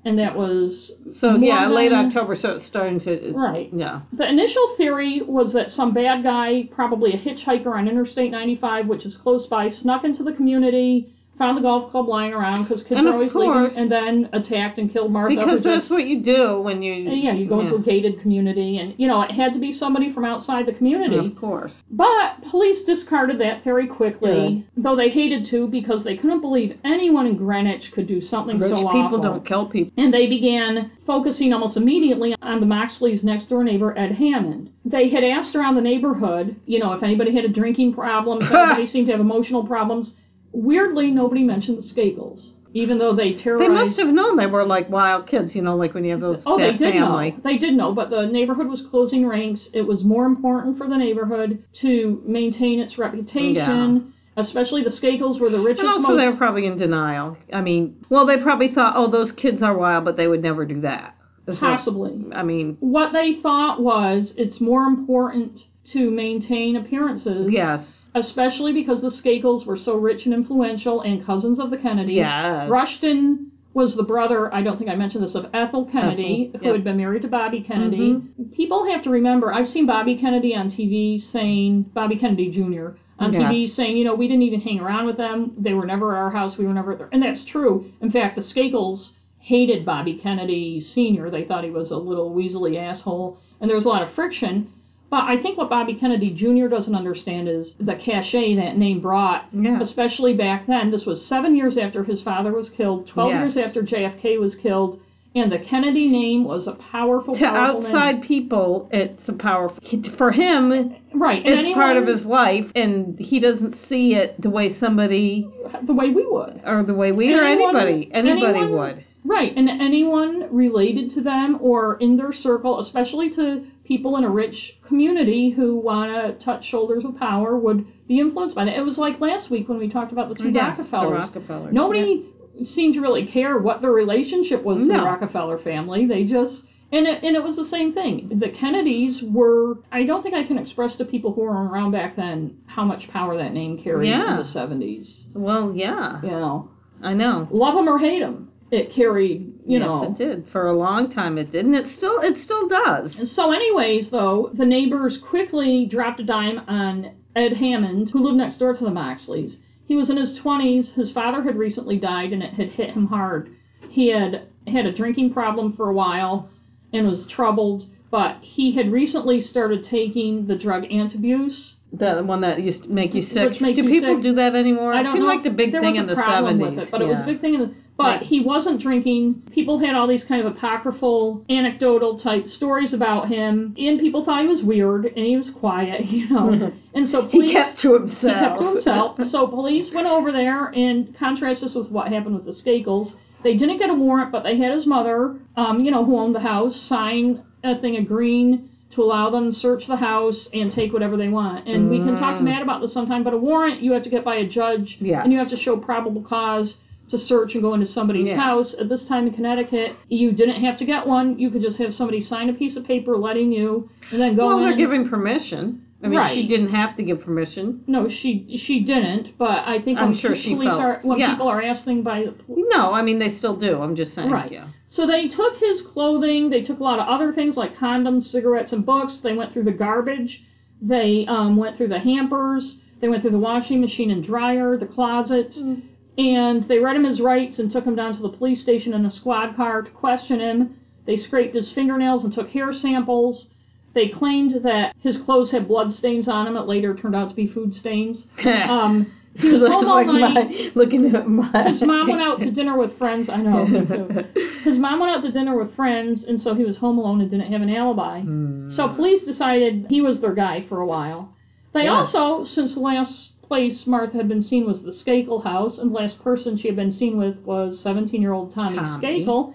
And that was... So, yeah, late October, so it's starting to... Right. Yeah. The initial theory was that some bad guy, probably a hitchhiker on Interstate ninety-five, which is close by, snuck into the community... Found the golf club lying around because kids are always leaving, and then attacked and killed Martha. Because that's what you do when you... Yeah, you go yeah. into a gated community, and, you know, it had to be somebody from outside the community. Of course. But police discarded that very quickly, yeah. though they hated to because they couldn't believe anyone in Greenwich could do something Rich so awful. Rich people don't kill people. And they began focusing almost immediately on the Moxley's next-door neighbor, Ed Hammond. They had asked around the neighborhood, you know, if anybody had a drinking problem, if anybody seemed to have emotional problems... Weirdly, nobody mentioned the Skakels, even though they terrorized... They must have known they were like wild kids, you know, like when you have those oh, they did family. Know. They did know, but the neighborhood was closing ranks. It was more important for the neighborhood to maintain its reputation, yeah. especially the Skakels were the richest and also most... they were probably in denial. I mean, well, they probably thought, oh, those kids are wild, but they would never do that. As Possibly. Most, I mean... What they thought was it's more important to maintain appearances. Yes. Especially because the Skakels were so rich and influential and cousins of the Kennedys. Yes. Rushton was the brother, I don't think I mentioned this, of Ethel Kennedy, Ethel. who yep. had been married to Bobby Kennedy. Mm-hmm. People have to remember, I've seen Bobby Kennedy on T V saying, Bobby Kennedy Junior on yes. T V saying, you know, we didn't even hang around with them. They were never at our house. We were never at their... And that's true. In fact, the Skakels... hated Bobby Kennedy Senior They thought he was a little weaselly asshole, and there was a lot of friction. But I think what Bobby Kennedy Junior doesn't understand is the cachet that name brought, yeah. especially back then. This was seven years after his father was killed, twelve yes. years after J F K was killed, And the Kennedy name was a powerful, to powerful outside name. People, it's a powerful... For him, right. it's anyone, part of his life, and he doesn't see it the way somebody... The way we would. Or the way we, and or anyone, anybody. Anybody anyone, would. Right, and anyone related to them or in their circle, especially to people in a rich community who want to touch shoulders with power, would be influenced by that. It was like last week when we talked about the two yes, Rockefellers. The Rockefellers. Nobody... Yeah. seemed to really care what their relationship was no. to the Rockefeller family. They just... And it, and it was the same thing. The Kennedys were... I don't think I can express to people who were around back then how much power that name carried yeah. in the seventies. Well, yeah. You know. I know. Love them or hate them. It carried, you yes, know... Yes, it did. For a long time it did. And it still, it still does. So anyways, though, the neighbors quickly dropped a dime on Ed Hammond, who lived next door to the Moxleys. He was in his twenties. His father had recently died, and it had hit him hard. He had had a drinking problem for a while and was troubled, but he had recently started taking the drug Antabuse. The one that used to make you sick. Do people sick. do that anymore? I don't it seemed know like the big thing in the seventies. With it, but yeah. it was a big thing in the... But he wasn't drinking. People had all these kind of apocryphal, anecdotal type stories about him. And people thought he was weird and he was quiet, you know. And so police... He kept to himself. He kept to himself. So police went over there, and contrast this with what happened with the Skakels. They didn't get a warrant, but they had his mother, um, you know, who owned the house, sign a thing agreeing to allow them to search the house and take whatever they want. And mm. we can talk to Matt about this sometime, but a warrant you have to get by a judge. Yes. And you have to show probable cause to search and go into somebody's yeah. house. At this time in Connecticut, you didn't have to get one. You could just have somebody sign a piece of paper letting you, and then go well, in. Well, they're giving permission. I mean, right. she didn't have to give permission. No, she she didn't, but I think I'm when, sure she police felt, are, when yeah. people are asking by... The police. No, I mean, they still do. I'm just saying. Right. Yeah. So they took his clothing. They took a lot of other things like condoms, cigarettes, and books. They went through the garbage. They um, went through the hampers. They went through the washing machine and dryer, the closets. Mm. And they read him his rights and took him down to the police station in a squad car to question him. They scraped his fingernails and took hair samples. They claimed that his clothes had blood stains on them. It later turned out to be food stains. Um, he was home all like night. My, looking at my... His mom went out to dinner with friends. I know, me too. His mom went out to dinner with friends, and so he was home alone and didn't have an alibi. Mm. So police decided he was their guy for a while. They yes. also, since the last... place Martha had been seen was the Skakel house, and the last person she had been seen with was seventeen-year-old Tommy, Tommy Skakel.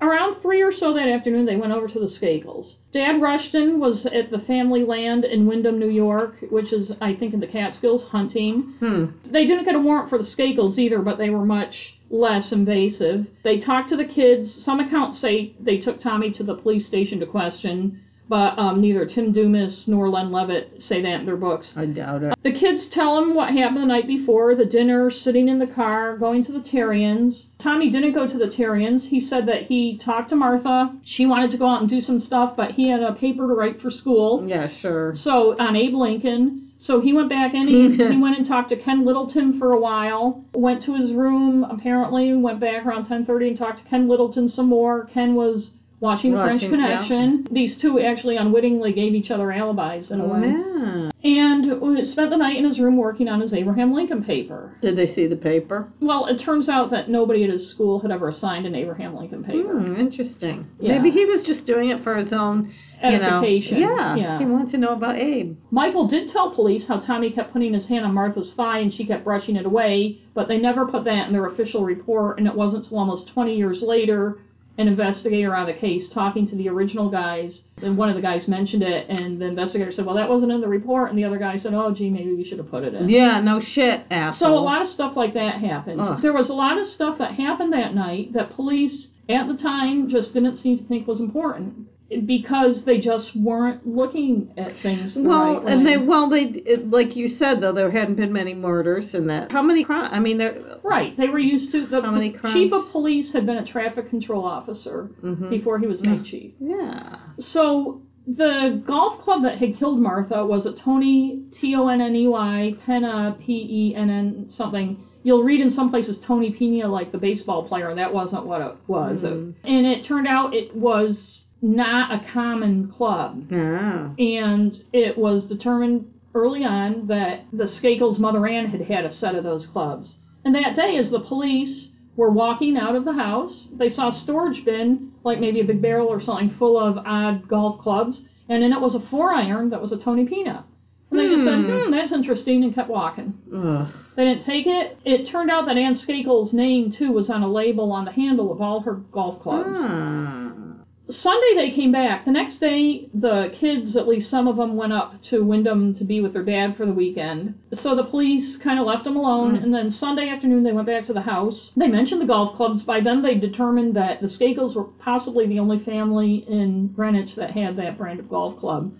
Around three or so that afternoon, they went over to the Skakels. Dad Rushton was at the family land in Windham, New York, which is, I think, in the Catskills, hunting. Hmm. They didn't get a warrant for the Skakels either, but they were much less invasive. They talked to the kids. Some accounts say they took Tommy to the police station to question, but um, neither Tim Dumas nor Len Levitt say that in their books. I doubt it. The kids tell him what happened the night before, the dinner, sitting in the car, going to the Terriens. Tommy didn't go to the Terriens. He said that he talked to Martha. She wanted to go out and do some stuff, but he had a paper to write for school. Yeah, sure. So, on Abe Lincoln. So he went back in, he, he went and talked to Ken Littleton for a while, went to his room, apparently, went back around ten thirty and talked to Ken Littleton some more. Ken was... Watching The French Connection. Yeah. These two actually unwittingly gave each other alibis in a way. Yeah. And spent the night in his room working on his Abraham Lincoln paper. Did they see the paper? Well, it turns out that nobody at his school had ever assigned an Abraham Lincoln paper. Hmm, interesting. Yeah. Maybe he was just doing it for his own edification. You know, yeah, yeah. He wanted to know about Abe. Michael did tell police how Tommy kept putting his hand on Martha's thigh and she kept brushing it away, but they never put that in their official report, and it wasn't until almost twenty years later an investigator on the case talking to the original guys, and one of the guys mentioned it, and the investigator said, well, that wasn't in the report, and the other guy said, oh, gee, maybe we should have put it in. Yeah, no shit, asshole. So a lot of stuff like that happened. Ugh. There was a lot of stuff that happened that night that police, at the time, just didn't seem to think was important, because they just weren't looking at things the well, right way. And they, well, they, it, like you said, though, there hadn't been many murders and that. How many crimes? I mean, there... Right. They were used to... The, how many crimes? The chief of police had been a traffic control officer mm-hmm. before he was made chief. Yeah. So the golf club that had killed Martha was a Tony, T O N N E Y, Penna, P E N N, something... You'll read in some places Tony Pena, like the baseball player, and that wasn't what it was. Mm-hmm. It, and it turned out it was... not a common club. Ah. And it was determined early on that the Skakels' mother Ann had had a set of those clubs. And that day, as the police were walking out of the house. They saw a storage bin, like maybe a big barrel or something, full of odd golf clubs. And in it was a four iron that was a Tony Pena. And they hmm. just said, hmm, that's interesting, and kept walking. Ugh. They didn't take it. It turned out that Ann Skakel's name, too, was on a label on the handle of all her golf clubs. Hmm. Sunday they came back. The next day, the kids, at least some of them, went up to Wyndham to be with their dad for the weekend. So the police kind of left them alone, mm. and then Sunday afternoon they went back to the house. They mentioned the golf clubs. By then they determined that the Skakels were possibly the only family in Greenwich that had that brand of golf club.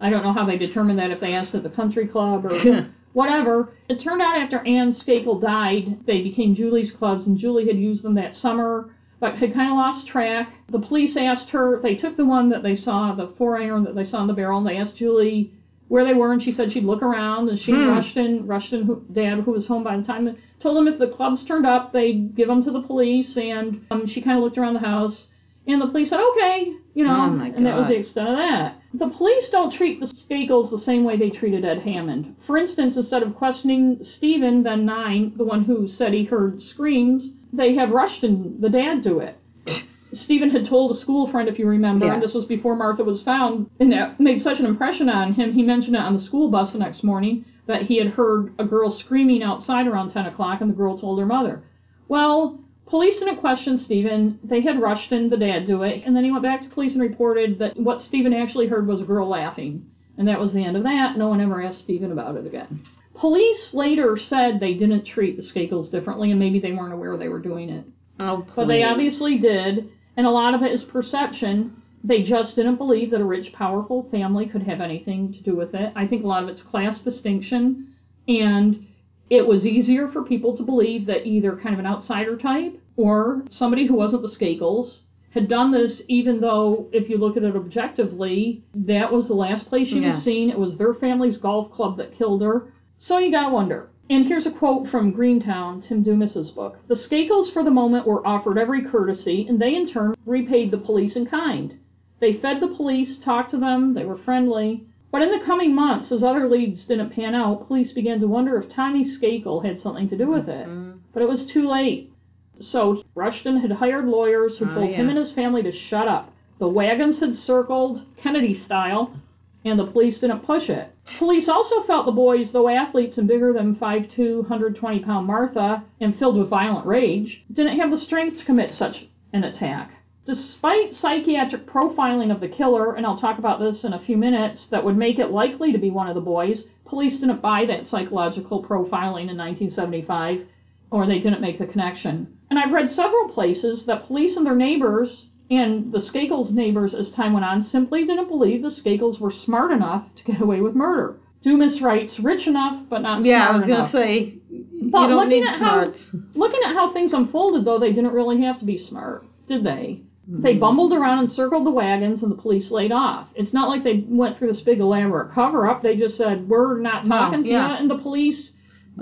I don't know how they determined that, if they asked at the country club or whatever. It turned out after Ann Skakel died, they became Julie's clubs, and Julie had used them that summer, but had kind of lost track. The police asked her, they took the one that they saw, the four iron that they saw in the barrel, and they asked Julie where they were, and she said she'd look around, and she hmm. rushed in, rushed in, who, Dad, who was home by the time, told them if the clubs turned up, they'd give them to the police, and um, she kind of looked around the house, and the police said, okay, you know, oh my God. And that was the extent of that. The police don't treat the Skakels the same way they treated Ed Hammond. For instance, instead of questioning Stephen, then nine, the one who said he heard screams, they have Rushton, the dad, do it. Stephen had told a school friend, if you remember, yes. and this was before Martha was found, and that made such an impression on him, he mentioned it on the school bus the next morning, that he had heard a girl screaming outside around ten o'clock, and the girl told her mother. Well, police didn't question Stephen. They had Rushton, the dad, do it, and then he went back to police and reported that what Stephen actually heard was a girl laughing, and that was the end of that. No one ever asked Stephen about it again. Police later said they didn't treat the Skakels differently, and maybe they weren't aware they were doing it. Oh, please. But they obviously did, and a lot of it is perception. They just didn't believe that a rich, powerful family could have anything to do with it. I think a lot of it's class distinction, and it was easier for people to believe that either kind of an outsider type or somebody who wasn't the Skakels had done this, even though, if you look at it objectively, that was the last place she yes. was seen. It was their family's golf club that killed her. So you gotta wonder. And here's a quote from Greentown, Tim Dumas's book. The Skakels, for the moment, were offered every courtesy, and they, in turn, repaid the police in kind. They fed the police, talked to them, they were friendly. But in the coming months, as other leads didn't pan out, police began to wonder if Tommy Skakel had something to do with it. Mm-hmm. But it was too late. So Rushton had hired lawyers who told oh, yeah. him and his family to shut up. The wagons had circled, Kennedy style, and the police didn't push it. Police also felt the boys, though athletes and bigger than five foot two, one hundred twenty pound Martha, and filled with violent rage, didn't have the strength to commit such an attack. Despite psychiatric profiling of the killer, and I'll talk about this in a few minutes, that would make it likely to be one of the boys, police didn't buy that psychological profiling in nineteen seventy-five, or they didn't make the connection. And I've read several places that police and their neighbors, and the Skakels' neighbors as time went on, simply didn't believe the Skakels were smart enough to get away with murder. Dumas writes, rich enough, but not yeah, smart enough. Yeah, I was going to say, you but don't looking need at smarts. How, looking at how things unfolded, though, they didn't really have to be smart, did they? Mm-hmm. They bumbled around and circled the wagons, and the police laid off. It's not like they went through this big elaborate cover-up. They just said, we're not talking no, to yeah. you, and the police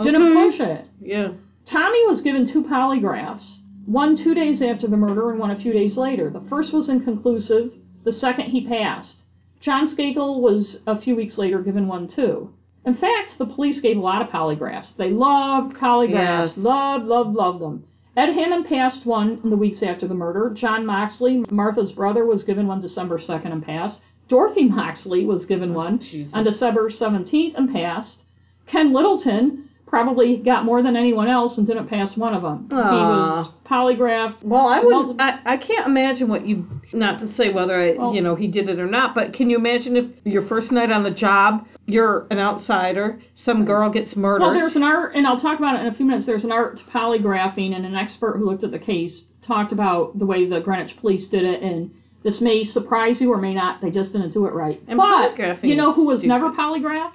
didn't okay. push it. Yeah. Tommy was given two polygraphs, one two days after the murder and one a few days later. The first was inconclusive. The second he passed. John Skakel was a few weeks later given one too. In fact, the police gave a lot of polygraphs. They loved polygraphs. Yes. Loved, loved, loved them. Ed Hammond passed one in the weeks after the murder. John Moxley, Martha's brother, was given one December second and passed. Dorothy Moxley was given oh, one Jesus. on December seventeenth and passed. Ken Littleton probably got more than anyone else and didn't pass one of them. Aww. He was polygraphed. Well, I would. I, I can't imagine what you. Not to say whether I, well, you know he did it or not, but can you imagine if your first night on the job, you're an outsider, some girl gets murdered. Well, there's an art, and I'll talk about it in a few minutes. There's an art to polygraphing, and an expert who looked at the case talked about the way the Greenwich police did it, and this may surprise you or may not. They just didn't do it right. And but you know who was stupid. never polygraphed?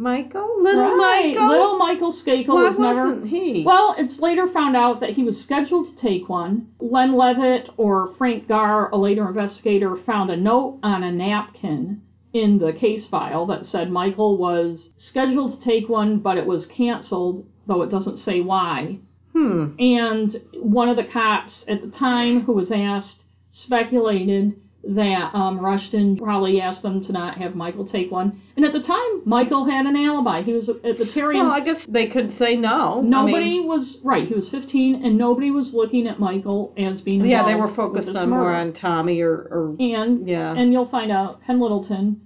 Michael? Little right. Michael? Little Michael Skakel Why was never... Why wasn't he? Well, it's later found out that he was scheduled to take one. Len Levitt or Frank Garr, a later investigator, found a note on a napkin in the case file that said Michael was scheduled to take one, but it was canceled, though it doesn't say why. Hmm. And one of the cops at the time who was asked speculated that um, Rushton probably asked them to not have Michael take one. And at the time, Michael had an alibi. He was at the Terriens. Well, I guess they could say no. Nobody I mean, was, right, he was fifteen, and nobody was looking at Michael as being involved. Yeah, they were focused on more on Tommy or... or and, yeah. and you'll find out, Ken Littleton.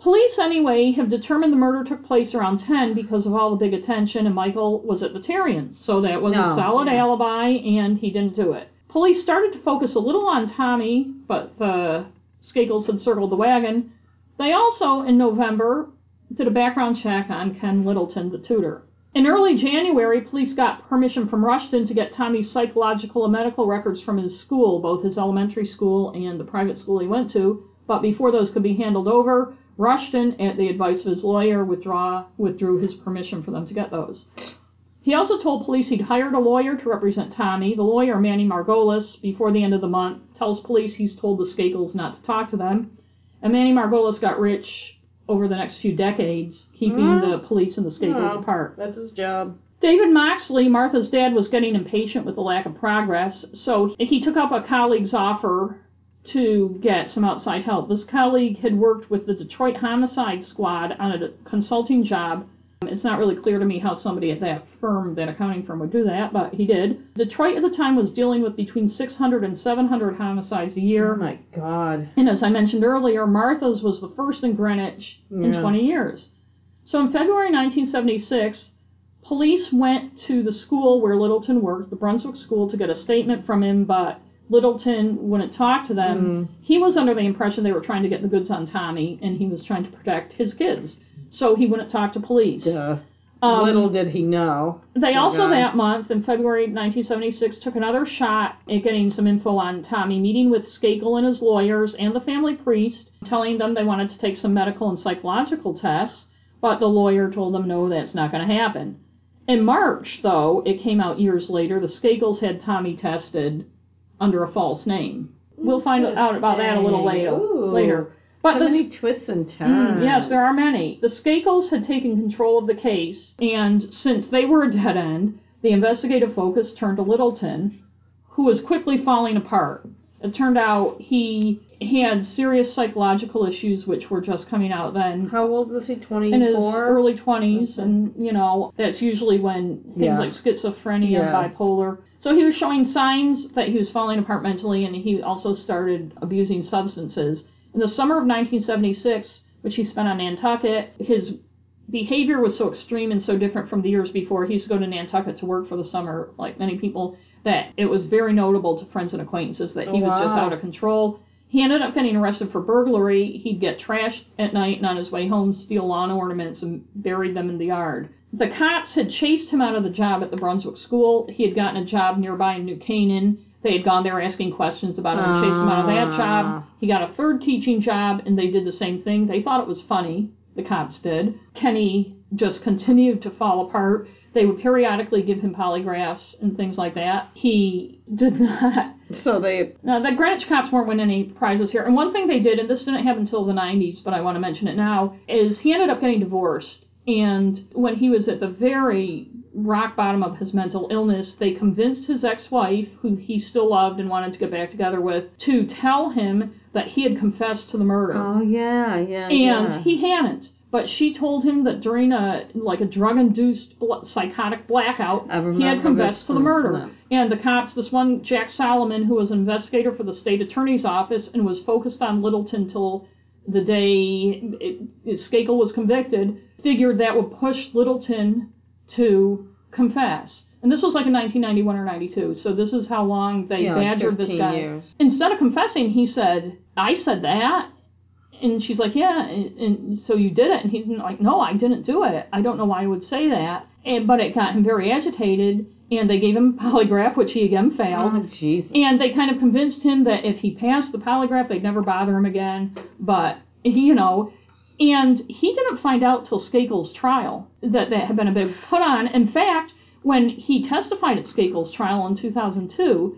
Police, anyway, have determined the murder took place around ten because of all the big attention, and Michael was at the Terriens, so that was no, a solid yeah. alibi, and he didn't do it. Police started to focus a little on Tommy, but the Skakels had circled the wagon. They also, in November, did a background check on Ken Littleton, the tutor. In early January, police got permission from Rushton to get Tommy's psychological and medical records from his school, both his elementary school and the private school he went to, but before those could be handed over, Rushton, at the advice of his lawyer, withdraw, withdrew his permission for them to get those. He also told police he'd hired a lawyer to represent Tommy. The lawyer, Manny Margolis, before the end of the month, tells police he's told the Skakels not to talk to them. And Manny Margolis got rich over the next few decades, keeping mm-hmm. the police and the Skakels oh, apart. That's his job. David Moxley, Martha's dad, was getting impatient with the lack of progress, so he took up a colleague's offer to get some outside help. This colleague had worked with the Detroit Homicide Squad on a consulting job. It's not really clear to me how somebody at that firm, that accounting firm, would do that, but he did. Detroit at the time was dealing with between six hundred and seven hundred homicides a year. Oh, my God. And as I mentioned earlier, Martha's was the first in Greenwich yeah. in twenty years. So in February nineteen seventy-six, police went to the school where Littleton worked, the Brunswick School, to get a statement from him, but Littleton wouldn't talk to them. Mm. He was under the impression they were trying to get the goods on Tommy, and he was trying to protect his kids. So he wouldn't talk to police. Um, Little did he know. They also that month, in February nineteen seventy-six, took another shot at getting some info on Tommy, meeting with Skakel and his lawyers and the family priest, telling them they wanted to take some medical and psychological tests, but the lawyer told them, no, that's not going to happen. In March, though, it came out years later, the Skakels had Tommy tested under a false name. We'll find out about that a little later. Ooh. later. But so this, many twists and turns. Mm, yes, there are many. The Skakels had taken control of the case, and since they were a dead end, the investigative focus turned to Littleton, who was quickly falling apart. It turned out he had serious psychological issues, which were just coming out then. How old was he, twenty-four? In his early twenties, and, you know, that's usually when things yeah. like schizophrenia yes. and bipolar. So he was showing signs that he was falling apart mentally, and he also started abusing substances. In the summer of nineteen seventy-six, which he spent on Nantucket, his behavior was so extreme and so different from the years before. He used to go to Nantucket to work for the summer, like many people, that it was very notable to friends and acquaintances that he oh, was wow. just out of control. He ended up getting arrested for burglary. He'd get trashed at night and on his way home steal lawn ornaments and buried them in the yard. The cops had chased him out of the job at the Brunswick School. He had gotten a job nearby in New Canaan. They had gone there asking questions about him and chased him out of that job. He got a third teaching job, and they did the same thing. They thought it was funny. The cops did. Kenny just continued to fall apart. They would periodically give him polygraphs and things like that. He did not. So they... Now, the Greenwich cops weren't winning any prizes here. And one thing they did, and this didn't happen until the nineties, but I want to mention it now, is he ended up getting divorced. And when he was at the very rock bottom of his mental illness, they convinced his ex-wife, who he still loved and wanted to get back together with, to tell him that he had confessed to the murder. Oh, yeah, yeah, And yeah. he hadn't. But she told him that during a, like, a drug-induced bl- psychotic blackout, he had confessed to the murder. And the cops, this one, Jack Solomon, who was an investigator for the state attorney's office and was focused on Littleton till the day it, it, Skakel was convicted, figured that would push Littleton to confess. And this was like in nineteen ninety-one or ninety-two, so this is how long they yeah, badgered this guy. Years. Instead of confessing, he said, I said that? And she's like, yeah, and, and so you did it. And he's like, no, I didn't do it. I don't know why I would say that. And, but it got him very agitated, and they gave him a polygraph, which he again failed. Oh, Jesus. And they kind of convinced him that if he passed the polygraph, they'd never bother him again. But, you know... And he didn't find out till Skakel's trial that that had been a big put on. In fact, when he testified at Skakel's trial in two thousand two,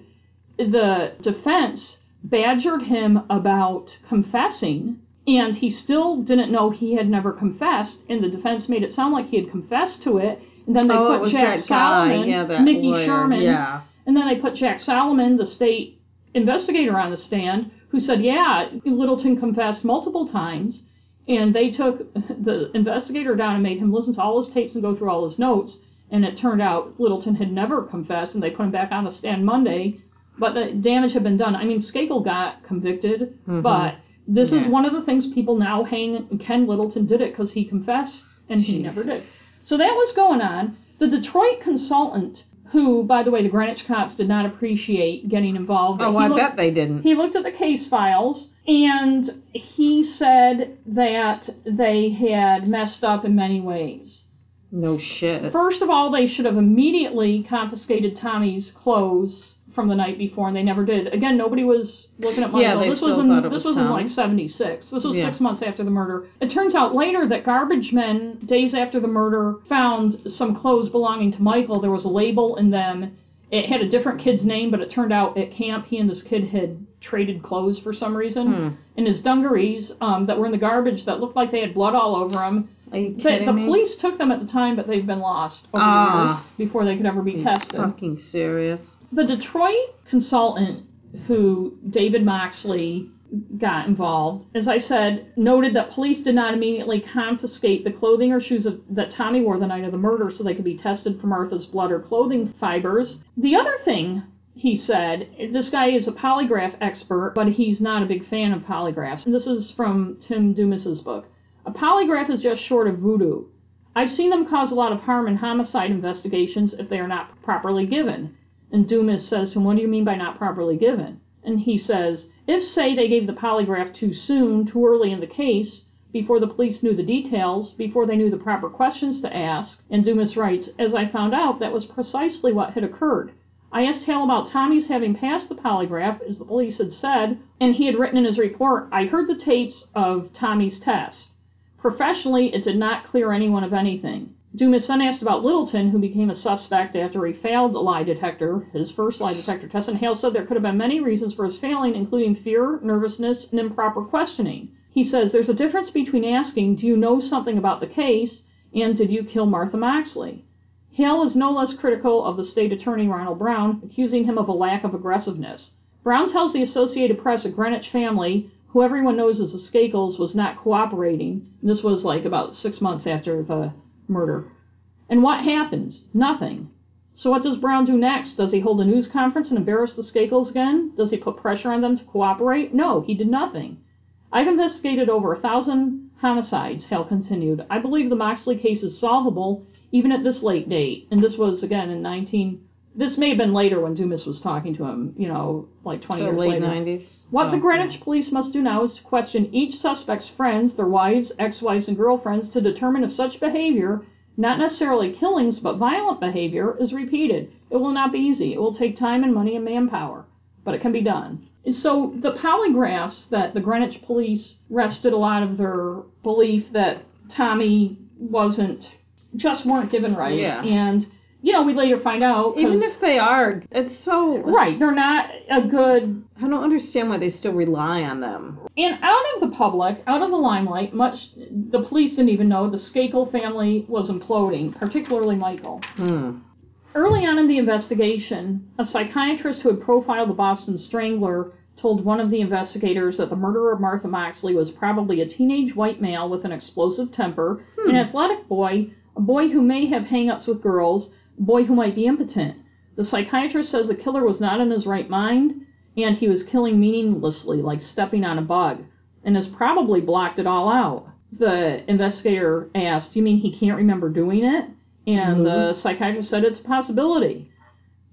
the defense badgered him about confessing, and he still didn't know he had never confessed, and the defense made it sound like he had confessed to it. And then they oh, put Jack Solomon, yeah, Mickey lawyer. Sherman, yeah. and then they put Jack Solomon, the state investigator, on the stand, who said, yeah, Littleton confessed multiple times, and they took the investigator down and made him listen to all his tapes and go through all his notes, and it turned out Littleton had never confessed, and they put him back on the stand Monday, but the damage had been done. I mean, Skakel got convicted, mm-hmm. but this yeah. is one of the things people now hang, Ken Littleton did it because he confessed, and Jesus. He never did. So that was going on. The Detroit consultant, who, by the way, the Greenwich cops did not appreciate getting involved. Oh, I looked, bet they didn't. He looked at the case files, and he said that they had messed up in many ways. No shit. First of all, they should have immediately confiscated Tommy's clothes from the night before, and they never did. Again, nobody was looking at money. Yeah, they this still was in, thought it was This was Tom. in like seventy-six. This was yeah. six months after the murder. It turns out later that garbage men, days after the murder, found some clothes belonging to Michael. There was a label in them. It had a different kid's name, but it turned out at camp he and this kid had traded clothes for some reason. Hmm. And his dungarees um, that were in the garbage that looked like they had blood all over them. Are you kidding the, the me? police took them at the time, but they've been lost over ah, the years before they could ever be tested. Fucking serious. The Detroit consultant who David Moxley got involved, as I said, noted that police did not immediately confiscate the clothing or shoes of, that Tommy wore the night of the murder so they could be tested for Martha's blood or clothing fibers. The other thing he said, this guy is a polygraph expert, but he's not a big fan of polygraphs. And this is from Tim Dumas's book. A polygraph is just short of voodoo. I've seen them cause a lot of harm in homicide investigations if they are not properly given. And Dumas says to him, what do you mean by not properly given? And he says, if, say, they gave the polygraph too soon, too early in the case, before the police knew the details, before they knew the proper questions to ask, and Dumas writes, as I found out, that was precisely what had occurred. I asked Hal about Tommy's having passed the polygraph, as the police had said, and he had written in his report, I heard the tapes of Tommy's test. Professionally, it did not clear anyone of anything. Dumas then asked about Littleton, who became a suspect after he failed a lie detector, his first lie detector test, and Hale said there could have been many reasons for his failing, including fear, nervousness, and improper questioning. He says, there's a difference between asking, do you know something about the case, and did you kill Martha Moxley? Hale is no less critical of the state attorney, Ronald Brown, accusing him of a lack of aggressiveness. Brown tells the Associated Press a Greenwich family, who everyone knows as the Skakels, was not cooperating. This was like about six months after the murder. And what happens? Nothing. So what does Brown do next? Does he hold a news conference and embarrass the Skakels again? Does he put pressure on them to cooperate? No, he did nothing. I've investigated over a thousand homicides, Hale continued. I believe the Moxley case is solvable, even at this late date. And this was, again, in nineteen... nineteen- This may have been later when Dumas was talking to him, you know, like twenty so years late later. nineties. What oh, the Greenwich yeah. police must do now is to question each suspect's friends, their wives, ex-wives, and girlfriends to determine if such behavior, not necessarily killings, but violent behavior, is repeated. It will not be easy. It will take time and money and manpower, but it can be done. And so the polygraphs that the Greenwich police rested a lot of their belief that Tommy wasn't, just weren't given right. Yeah. And... You know, we later find out. Even if they are, it's so... Right, they're not a good... I don't understand why they still rely on them. And out of the public, out of the limelight, much... The police didn't even know the Skakel family was imploding, particularly Michael. Hmm. Early on in the investigation, a psychiatrist who had profiled the Boston Strangler told one of the investigators that the murderer of Martha Moxley was probably a teenage white male with an explosive temper, hmm. an athletic boy, a boy who may have hang-ups with girls... boy who might be impotent. The psychiatrist says the killer was not in his right mind, and he was killing meaninglessly, like stepping on a bug, and has probably blocked it all out. The investigator asked, you mean he can't remember doing it? And mm-hmm. the psychiatrist said it's a possibility.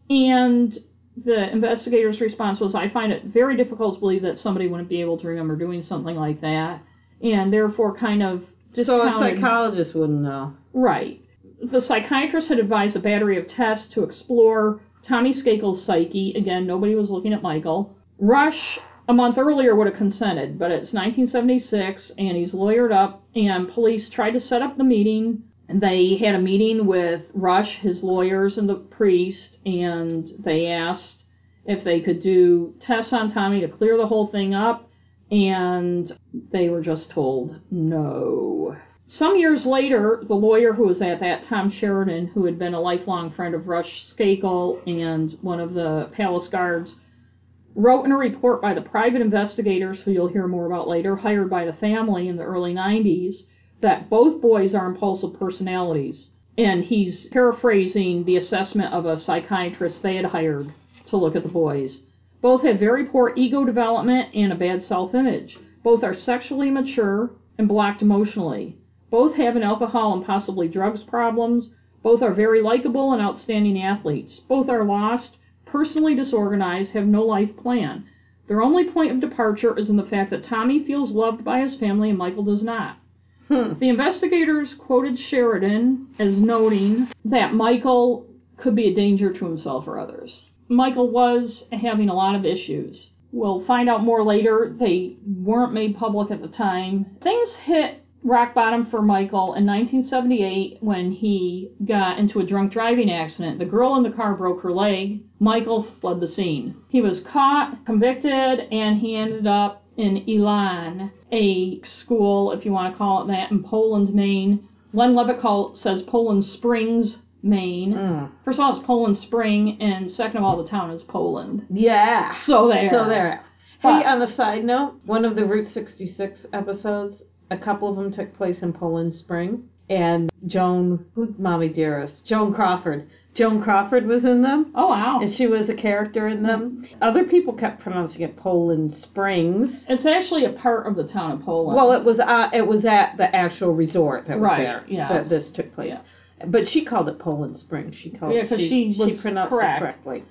And the investigator's response was, I find it very difficult to believe that somebody wouldn't be able to remember doing something like that, and therefore kind of discounted. So a psychologist wouldn't know. Right. The psychiatrist had advised a battery of tests to explore Tommy Skakel's psyche. Again, nobody was looking at Michael. Rush, a month earlier, would have consented, but it's nineteen seventy-six, and he's lawyered up, and police tried to set up the meeting. And they had a meeting with Rush, his lawyers, and the priest, and they asked if they could do tests on Tommy to clear the whole thing up, and they were just told no. Some years later, the lawyer who was at that, Tom Sheridan, who had been a lifelong friend of Rush Skakel and one of the palace guards, wrote in a report by the private investigators, who you'll hear more about later, hired by the family in the early nineties, that both boys are impulsive personalities. And he's paraphrasing the assessment of a psychiatrist they had hired to look at the boys. Both have very poor ego development and a bad self-image. Both are sexually immature and blocked emotionally. Both have an alcohol and possibly drugs problems. Both are very likable and outstanding athletes. Both are lost, personally disorganized, have no life plan. Their only point of departure is in the fact that Tommy feels loved by his family and Michael does not. Hmm. The investigators quoted Sheridan as noting that Michael could be a danger to himself or others. Michael was having a lot of issues. We'll find out more later. They weren't made public at the time. Things hit rock bottom for Michael in nineteen seventy-eight when he got into a drunk driving accident. The girl in the car broke her leg. Michael fled the scene. He was caught, convicted, and he ended up in Elon, a school, if you want to call it that, in Poland, Maine. Len Levitt call, says Poland Springs, Maine. Mm. First of all, it's Poland Spring, and second of all, the town is Poland. Yeah. So there. So there. But, hey, on a side note, one of the Route sixty-six episodes, a couple of them took place in Poland Spring, and Joan, who's Mommy Dearest? Joan Crawford. Joan Crawford was in them. Oh, wow. And she was a character in them. Other people kept pronouncing it Poland Springs. It's actually a part of the town of Poland. Well, it was uh, it was at the actual resort that was right. there yes. that this took place. Yeah. But she called it Poland Springs. She called yeah, it. She, she, was she pronounced correct. it correctly.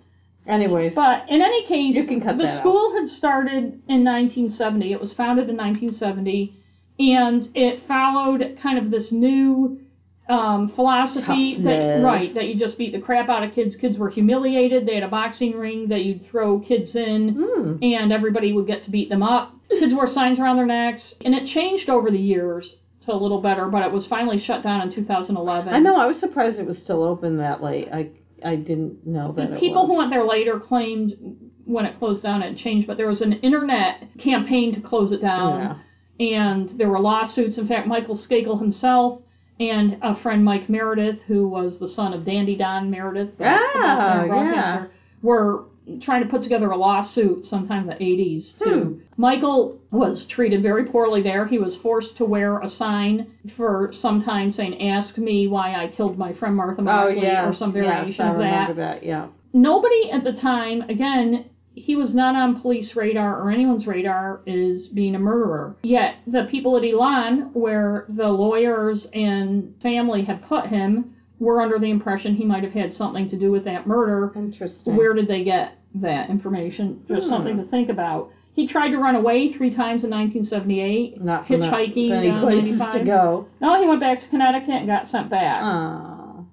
Anyways. But in any case, you can cut the that school out. had started in nineteen seventy. It was founded in nineteen seventy, and it followed kind of this new Um, philosophy that, right, that you just beat the crap out of kids. Kids were humiliated. They had a boxing ring that you'd throw kids in, mm. and everybody would get to beat them up. Kids wore signs around their necks, and it changed over the years to a little better, but it was finally shut down in two thousand eleven. I know. I was surprised it was still open that late. I I didn't know that it People was. who went there later claimed when it closed down it changed, but there was an internet campaign to close it down, yeah. and there were lawsuits. In fact, Michael Skakel himself and a friend, Mike Meredith, who was the son of Dandy Don Meredith, the ah, yeah. were trying to put together a lawsuit sometime in the eighties, too. Hmm. Michael was treated very poorly there. He was forced to wear a sign for some time saying, "Ask me why I killed my friend Martha Moxley," oh, yes, or some variation yes, of that. that yeah. Nobody at the time, again, he was not on police radar or anyone's radar as being a murderer. Yet the people at Elon, where the lawyers and family had put him, were under the impression he might have had something to do with that murder. Interesting. Where did they get that information? Just hmm. something to think about. He tried to run away three times in nineteen seventy-eight, not hitchhiking down places to go. No, he went back to Connecticut and got sent back. Aww.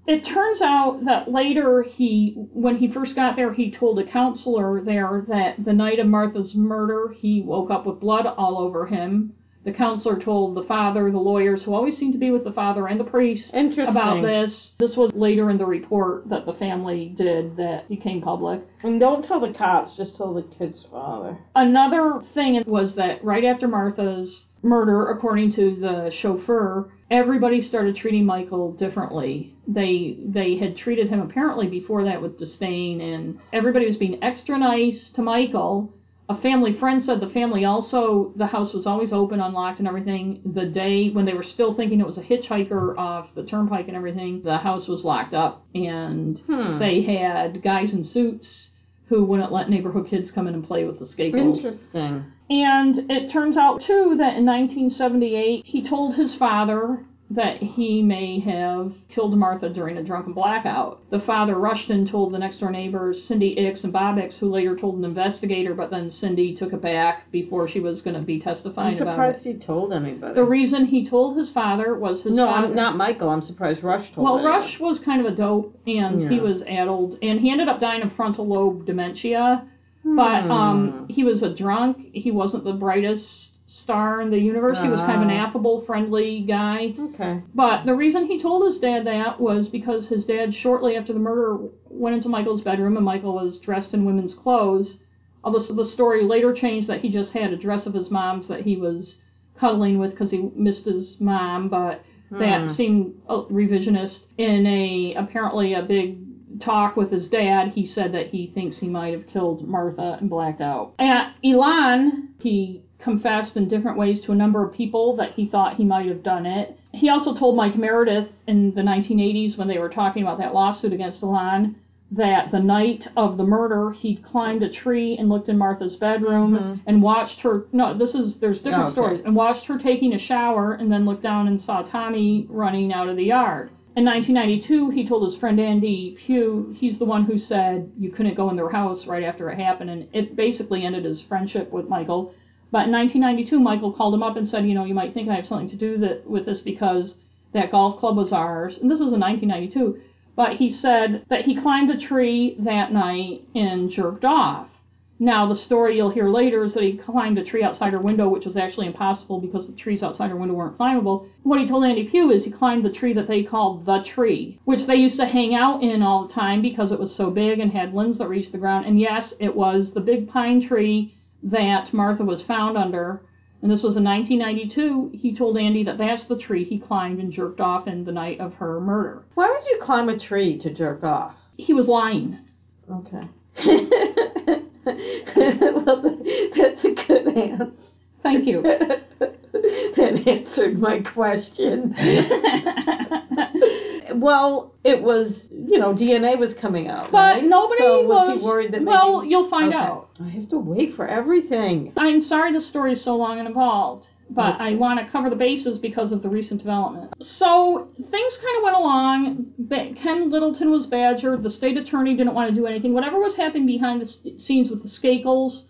It turns out that later, he, when he first got there, he told a counselor there that the night of Martha's murder, he woke up with blood all over him. The counselor told the father, the lawyers, who always seemed to be with the father, and the priest about this. This was later in the report that the family did that became public. And don't tell the cops, just tell the kid's father. Another thing was that right after Martha's murder, according to the chauffeur, everybody started treating Michael differently. They they had treated him apparently before that with disdain, and everybody was being extra nice to Michael. A family friend said the family also, the house was always open, unlocked and everything. The day when they were still thinking it was a hitchhiker off the turnpike and everything, the house was locked up, and hmm. they had guys in suits who wouldn't let neighborhood kids come in and play with the Skakels. Interesting. And it turns out, too, that in nineteen seventy-eight, he told his father that he may have killed Martha during a drunken blackout. The father, Rushton, told the next-door neighbors, Cindy Ix and Bob Ix, who later told an investigator, but then Cindy took it back before she was going to be testifying about it. I'm surprised he told anybody. The reason he told his father was his no, father... No, not Michael. I'm surprised Rush told Well, anyone. Rush was kind of a dope, and yeah. he was addled, and he ended up dying of frontal lobe dementia, hmm. but um, he was a drunk. He wasn't the brightest star in the universe. Uh, he was kind of an affable, friendly guy. Okay. But the reason he told his dad that was because his dad, shortly after the murder, went into Michael's bedroom and Michael was dressed in women's clothes. Although the story later changed that he just had a dress of his mom's that he was cuddling with because he missed his mom, but that mm. seemed revisionist. In a, apparently a big talk with his dad, he said that he thinks he might have killed Martha and blacked out. At Elan, he confessed in different ways to a number of people that he thought he might have done it. He also told Mike Meredith in the nineteen eighties, when they were talking about that lawsuit against Elan, that the night of the murder, he'd climbed a tree and looked in Martha's bedroom mm-hmm. and watched her. No, this is, there's different oh, okay. stories. And watched her taking a shower and then looked down and saw Tommy running out of the yard. In nineteen ninety-two, he told his friend Andy Pugh, he's the one who said you couldn't go in their house right after it happened, and it basically ended his friendship with Michael. But in nineteen ninety-two, Michael called him up and said, you know, you might think I have something to do that, with this because that golf club was ours. And this is in nineteen ninety-two. But he said that he climbed a tree that night and jerked off. Now, the story you'll hear later is that he climbed a tree outside her window, which was actually impossible because the trees outside her window weren't climbable. What he told Andy Pugh is he climbed the tree that they called the tree, which they used to hang out in all the time because it was so big and had limbs that reached the ground. And yes, it was the big pine tree that Martha was found under. And this was in nineteen ninety-two. He told Andy that that's the tree he climbed and jerked off in the night of her murder. Why would you climb a tree to jerk off? He was lying. Okay. Well, that's a good answer. Thank you. That answered my question. Well, it was, you know, D N A was coming out. But right? nobody so was... was he worried that well, maybe... you'll find okay. out. I have to wait for everything. I'm sorry the story is so long and involved, but okay. I want to cover the bases because of the recent development. So things kind of went along. Ken Littleton was badgered. The state attorney didn't want to do anything. Whatever was happening behind the scenes with the Skakels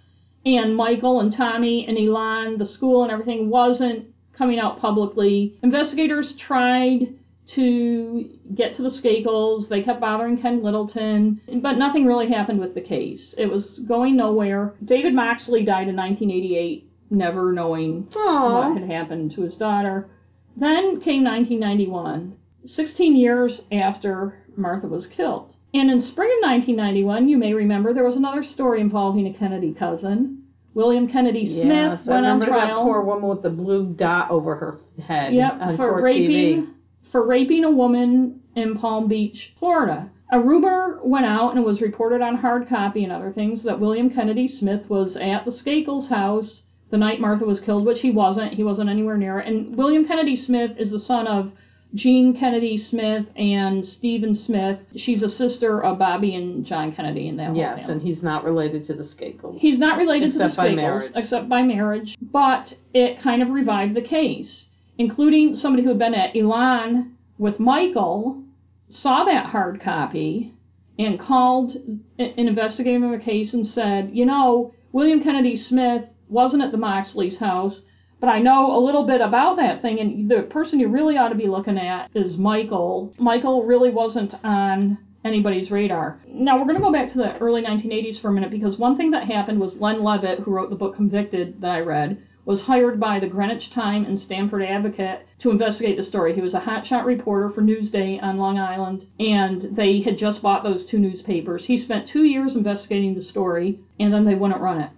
and Michael and Tommy and Elan, the school and everything, wasn't coming out publicly. Investigators tried to get to the Skakels. They kept bothering Ken Littleton, but nothing really happened with the case. It was going nowhere. David Moxley died in nineteen eighty-eight, never knowing Aww. What had happened to his daughter. Then came nineteen ninety-one, sixteen years after Martha was killed. And in spring of nineteen ninety-one, you may remember, there was another story involving a Kennedy cousin. William Kennedy Smith yes, went on trial. I remember that poor woman with the blue dot over her head yep, on for court raping, T V. For raping a woman in Palm Beach, Florida. A rumor went out, and it was reported on hard copy and other things, that William Kennedy Smith was at the Skakels' house the night Martha was killed, which he wasn't. He wasn't anywhere near it. And William Kennedy Smith is the son of Jean Kennedy Smith and Stephen Smith. She's a sister of Bobby and John Kennedy in that whole Yes, family. And he's not related to the Skakels. He's not related except to the Skakels, by marriage. except by marriage. But it kind of revived the case, including somebody who had been at Elan with Michael, saw that hard copy, and called an investigator in the case and said, you know, William Kennedy Smith wasn't at the Moxley's house, but I know a little bit about that thing, and the person you really ought to be looking at is Michael. Michael really wasn't on anybody's radar. Now, we're going to go back to the early nineteen eighties for a minute, because one thing that happened was Len Levitt, who wrote the book Convicted that I read, was hired by the Greenwich Times and Stanford Advocate to investigate the story. He was a hotshot reporter for Newsday on Long Island, and they had just bought those two newspapers. He spent two years investigating the story, and then they wouldn't run it.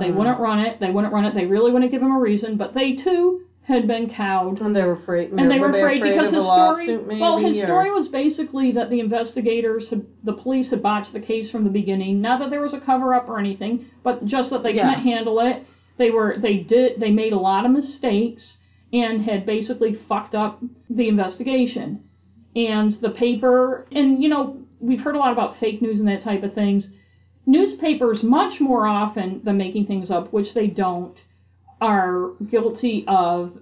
They wouldn't run it. They wouldn't run it. They really wouldn't give him a reason. But they, too, had been cowed. And they were afraid. And they were, were they afraid, afraid because his story... Maybe, well, his or... story was basically that the investigators, had, the police had botched the case from the beginning. Not that there was a cover-up or anything, but just that they yeah. couldn't handle it. They were, they did, they made a lot of mistakes and had basically fucked up the investigation. And the paper... And, you know, we've heard a lot about fake news and that type of things. Newspapers, much more often than making things up, which they don't, are guilty of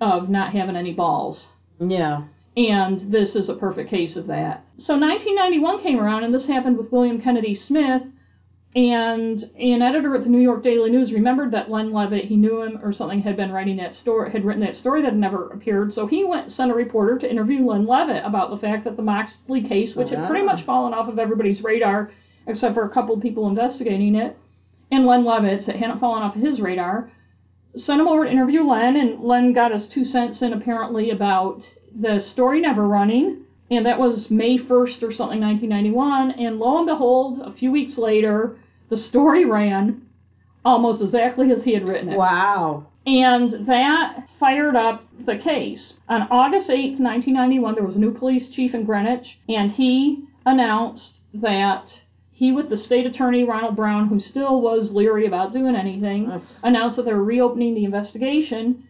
of not having any balls. Yeah. And this is a perfect case of that. So nineteen ninety-one came around, and this happened with William Kennedy Smith, and an editor at the New York Daily News remembered that Len Levitt, he knew him or something, had been writing that story, had written that story that had never appeared, so he went sent a reporter to interview Len Levitt about the fact that the Moxley case, which wow. had pretty much fallen off of everybody's radar, except for a couple of people investigating it, and Len Levitt, that hadn't fallen off his radar, sent him over to interview Len, and Len got his two cents in, apparently, about the story never running, and that was May first or something, nineteen ninety-one, and lo and behold, a few weeks later, the story ran almost exactly as he had written it. Wow. And that fired up the case. On August eighth, nineteen ninety-one, there was a new police chief in Greenwich, and he... announced that he, with the state attorney, Ronald Brown, who still was leery about doing anything, Ugh. announced that they were reopening the investigation,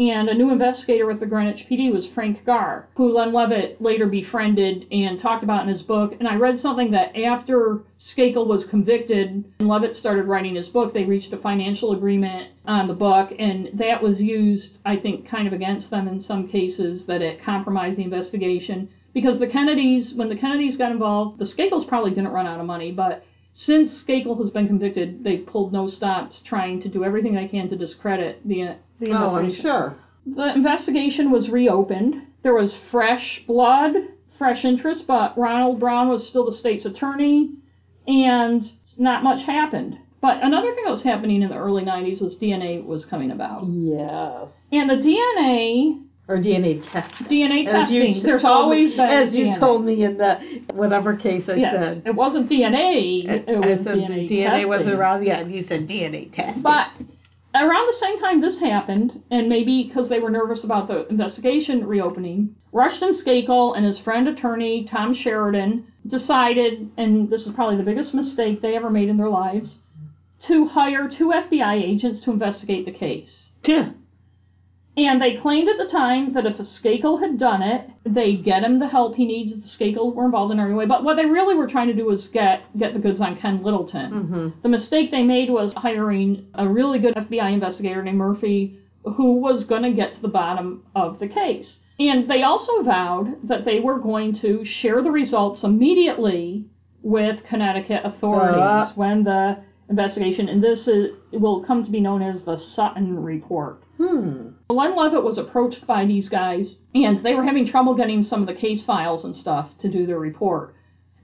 and a new investigator with the Greenwich P D was Frank Garr, who Len Levitt later befriended and talked about in his book. And I read something that after Skakel was convicted and Levitt started writing his book, they reached a financial agreement on the book, and that was used, I think, kind of against them in some cases, that it compromised the investigation. Because the Kennedys, when the Kennedys got involved, the Skakels probably didn't run out of money, but since Skakel has been convicted, they've pulled no stops trying to do everything they can to discredit the The oh, I'm sure. The investigation was reopened. There was fresh blood, fresh interest, but Ronald Brown was still the state's attorney, and not much happened. But another thing that was happening in the early nineties was D N A was coming about. Yes. And the D N A... Or D N A testing. D N A testing. There's always been D N A. As you told me in the whatever case I yes, said. It wasn't D N A. It, it was D N A, D N A testing. D N A wasn't around yet, and you said D N A testing. But... around the same time this happened, and maybe because they were nervous about the investigation reopening, Rushton Skakel and his friend attorney Tom Sheridan decided, and this is probably the biggest mistake they ever made in their lives, to hire two F B I agents to investigate the case. Yeah. And they claimed at the time that if a Skakel had done it, they'd get him the help he needs if the Skakel were involved in every way. But what they really were trying to do was get get the goods on Ken Littleton. Mm-hmm. The mistake they made was hiring a really good F B I investigator named Murphy, who was going to get to the bottom of the case. And they also vowed that they were going to share the results immediately with Connecticut authorities uh. when the investigation, and this is, will come to be known as the Sutton Report. Hmm. Len Levitt was approached by these guys, and they were having trouble getting some of the case files and stuff to do their report.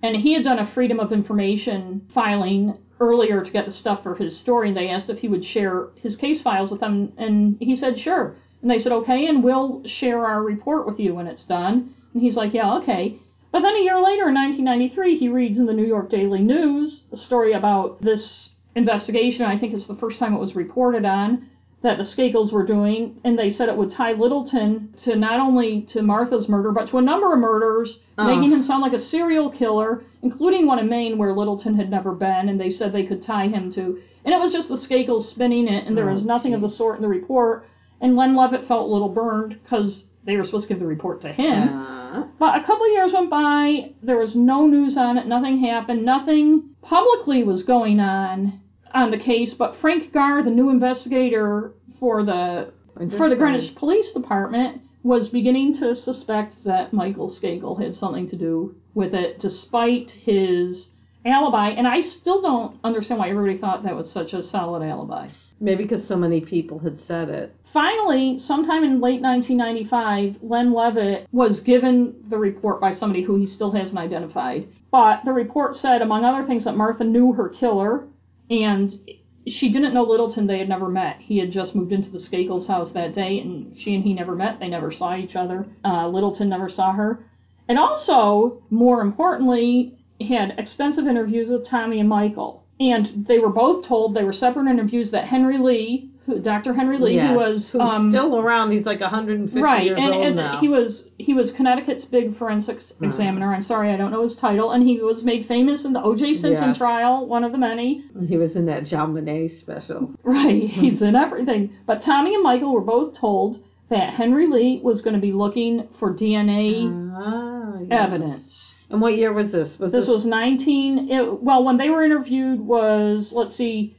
And he had done a Freedom of Information filing earlier to get the stuff for his story, and they asked if he would share his case files with them, and he said, sure. And they said, okay, and we'll share our report with you when it's done. And he's like, yeah, okay. But then a year later, in nineteen ninety-three, he reads in the New York Daily News a story about this investigation. I think it's the first time it was reported on, that the Skakels were doing, and they said it would tie Littleton to not only to Martha's murder, but to a number of murders, oh. making him sound like a serial killer, including one in Maine where Littleton had never been, and they said they could tie him to. And it was just the Skakels spinning it, and there oh, was nothing geez. of the sort in the report. And Len Levitt felt a little burned, because they were supposed to give the report to him. Uh. But a couple of years went by, there was no news on it, nothing happened, nothing publicly was going on. on the case, but Frank Garr, the new investigator for the for the Greenwich Police Department, was beginning to suspect that Michael Skakel had something to do with it, despite his alibi. And I still don't understand why everybody thought that was such a solid alibi. Maybe because so many people had said it. Finally, sometime in late nineteen ninety-five, Len Levitt was given the report by somebody who he still hasn't identified. But the report said, among other things, that Martha knew her killer, and she didn't know Littleton. They had never met. He had just moved into the Skakels' house that day, and she and he never met. They never saw each other. Uh, Littleton never saw her. And also, more importantly, had extensive interviews with Tommy and Michael. And they were both told, they were separate interviews, that Henry Lee, who, Doctor Henry Lee, yes, who was... who's um, still around. He's like one hundred fifty right, years and, old and now. Right, and he was, he was Connecticut's big forensics mm. examiner. I'm sorry, I don't know his title. And he was made famous in the O J Simpson yes. trial, one of the many. He was in that John Monet special. Right, he's in everything. But Tommy and Michael were both told that Henry Lee was going to be looking for D N A ah, yes. evidence. And what year was this? Was this, this was nineteen... It, well, when they were interviewed was, let's see,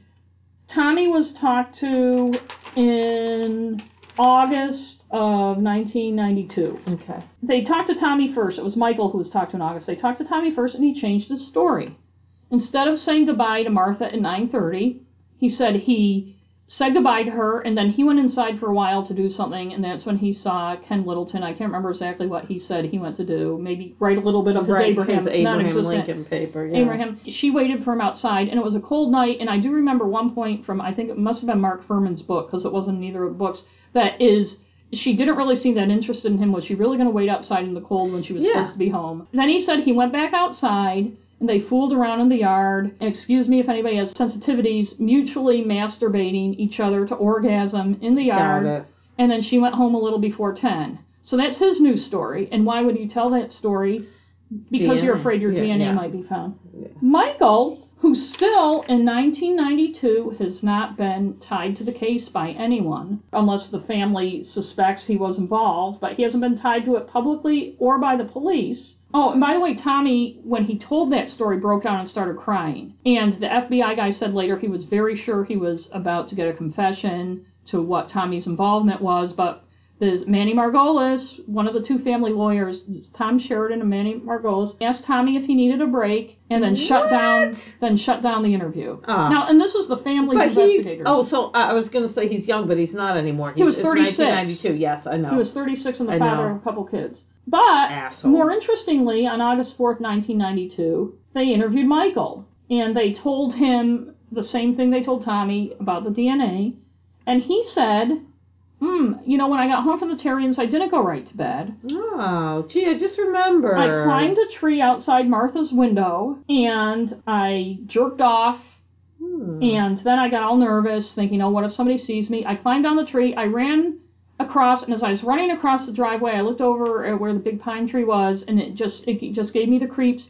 Tommy was talked to in August of nineteen ninety-two. Okay. They talked to Tommy first. It was Michael who was talked to in August. They talked to Tommy first, and he changed his story. Instead of saying goodbye to Martha at nine thirty, he said he... said goodbye to her, and then he went inside for a while to do something, and that's when he saw Ken Littleton. I can't remember exactly what he said he went to do. Maybe write a little bit of his right, Abraham, his Abraham Lincoln paper. Yeah. Abraham. She waited for him outside, and it was a cold night, and I do remember one point from, I think it must have been Mark Fuhrman's book, because it wasn't in either of the books, that is, she didn't really seem that interested in him. Was she really going to wait outside in the cold when she was yeah. supposed to be home? And then he said he went back outside, and they fooled around in the yard, and excuse me if anybody has sensitivities, mutually masturbating each other to orgasm in the yard. And then she went home a little before ten. So that's his new story. And why would you tell that story? because D N A. You're afraid your yeah, D N A yeah. might be found. Yeah. Michael, who still in nineteen ninety-two has not been tied to the case by anyone, unless the family suspects he was involved, but he hasn't been tied to it publicly or by the police. Oh, and by the way, Tommy, when he told that story, broke down and started crying. And the F B I guy said later he was very sure he was about to get a confession to what Tommy's involvement was, but this Manny Margolis, one of the two family lawyers, Tom Sheridan and Manny Margolis, asked Tommy if he needed a break, and then what? shut down, then shut down the interview. Uh, now, and this is the family's investigators. Oh, so I was going to say he's young, but he's not anymore. He, he was thirty-six. nineteen ninety-two. Yes, I know. He was thirty-six and the I father know. of a couple kids. But Asshole. more interestingly, on August fourth, nineteen ninety-two, they interviewed Michael, and they told him the same thing they told Tommy about the D N A, and he said, Mm, you know, when I got home from the Terriens, I didn't go right to bed. Oh, gee, I just remember. I climbed a tree outside Martha's window, and I jerked off, hmm. and then I got all nervous, thinking, oh, what if somebody sees me? I climbed down the tree, I ran across, and as I was running across the driveway, I looked over at where the big pine tree was, and it just it just gave me the creeps,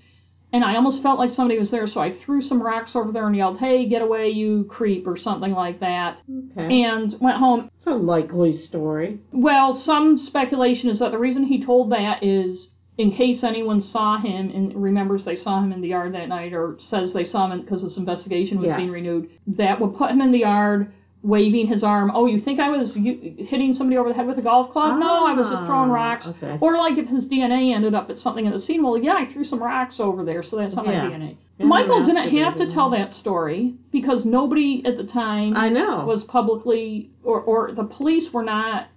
and I almost felt like somebody was there, so I threw some rocks over there and yelled, hey, get away, you creep, or something like that. Okay. And went home. It's a likely story. Well, some speculation is that the reason he told that is in case anyone saw him and remembers they saw him in the yard that night, or says they saw him because this investigation was yes. being renewed, that would put him in the yard waving his arm. Oh, you think I was hitting somebody over the head with a golf club? Ah, no, I was just throwing rocks. Okay. Or like if his D N A ended up at something at the scene, well, yeah, I threw some rocks over there, so that's not yeah. my D N A. Yeah, Michael didn't have to tell that story because nobody at the time I know. was publicly, or, or the police were not,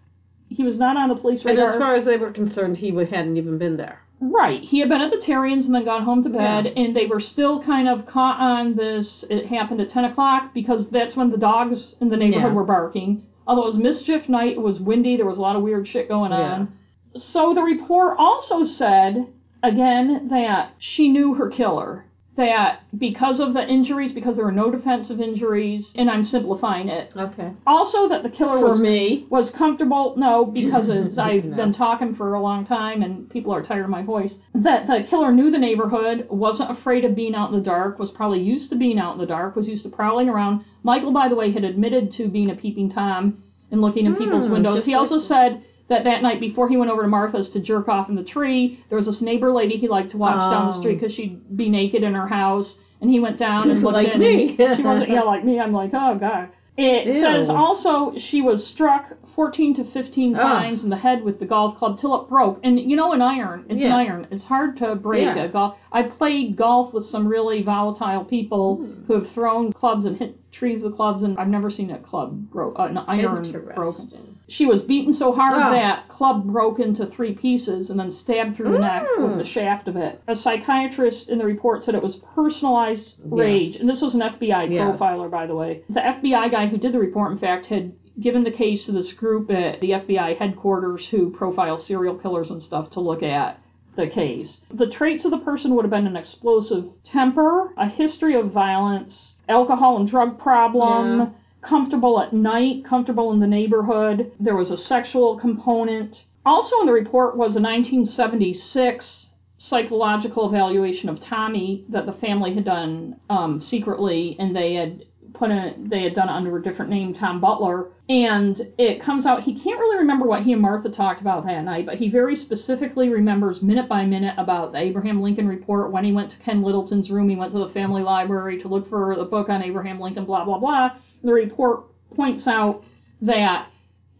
he was not on the police radar. And as far as they were concerned, he hadn't even been there. Right. He had been at the Terriens and then gone home to bed, yeah. and they were still kind of caught on this. It happened at ten o'clock because that's when the dogs in the neighborhood yeah. were barking. Although it was mischief night, it was windy, there was a lot of weird shit going yeah. on. So the report also said, again, that she knew her killer. That because of the injuries, because there were no defensive injuries, and I'm simplifying it. Okay. Also that the killer for was, me. was comfortable, no, because it's, I've no. been talking for a long time and people are tired of my voice, that the killer knew the neighborhood, wasn't afraid of being out in the dark, was probably used to being out in the dark, was used to prowling around. Michael, by the way, had admitted to being a peeping Tom and looking in mm, people's windows. He like also that. said that that night before he went over to Martha's to jerk off in the tree, there was this neighbor lady he liked to watch um, down the street because she'd be naked in her house, and he went down and looked like in. Me. And she wasn't, yeah, like me. I'm like, oh, God. It Ew. says also she was struck fourteen to fifteen oh. times in the head with the golf club till it broke. And, you know, an iron, it's yeah. an iron. It's hard to break yeah. a golf. I've played golf with some really volatile people mm. who have thrown clubs and hit trees with clubs, and I've never seen a club broke, uh, an iron broken. She was beaten so hard oh. that club broke into three pieces and then stabbed through the mm. neck with the shaft of it. A psychiatrist in the report said it was personalized rage. Yes. And this was an F B I yes. profiler, by the way. The F B I guy who did the report, in fact, had given the case to this group at the F B I headquarters who profile serial killers and stuff to look at the case. The traits of the person would have been an explosive temper, a history of violence, alcohol and drug problem, yeah. comfortable at night, comfortable in the neighborhood. There was a sexual component. Also in the report was a nineteen seventy-six psychological evaluation of Tommy that the family had done um, secretly, and they had put a, they had done it under a different name, Tom Butler. And it comes out, he can't really remember what he and Martha talked about that night, but he very specifically remembers minute by minute about the Abraham Lincoln report, when he went to Ken Littleton's room, he went to the family library to look for the book on Abraham Lincoln, blah, blah, blah. The report points out that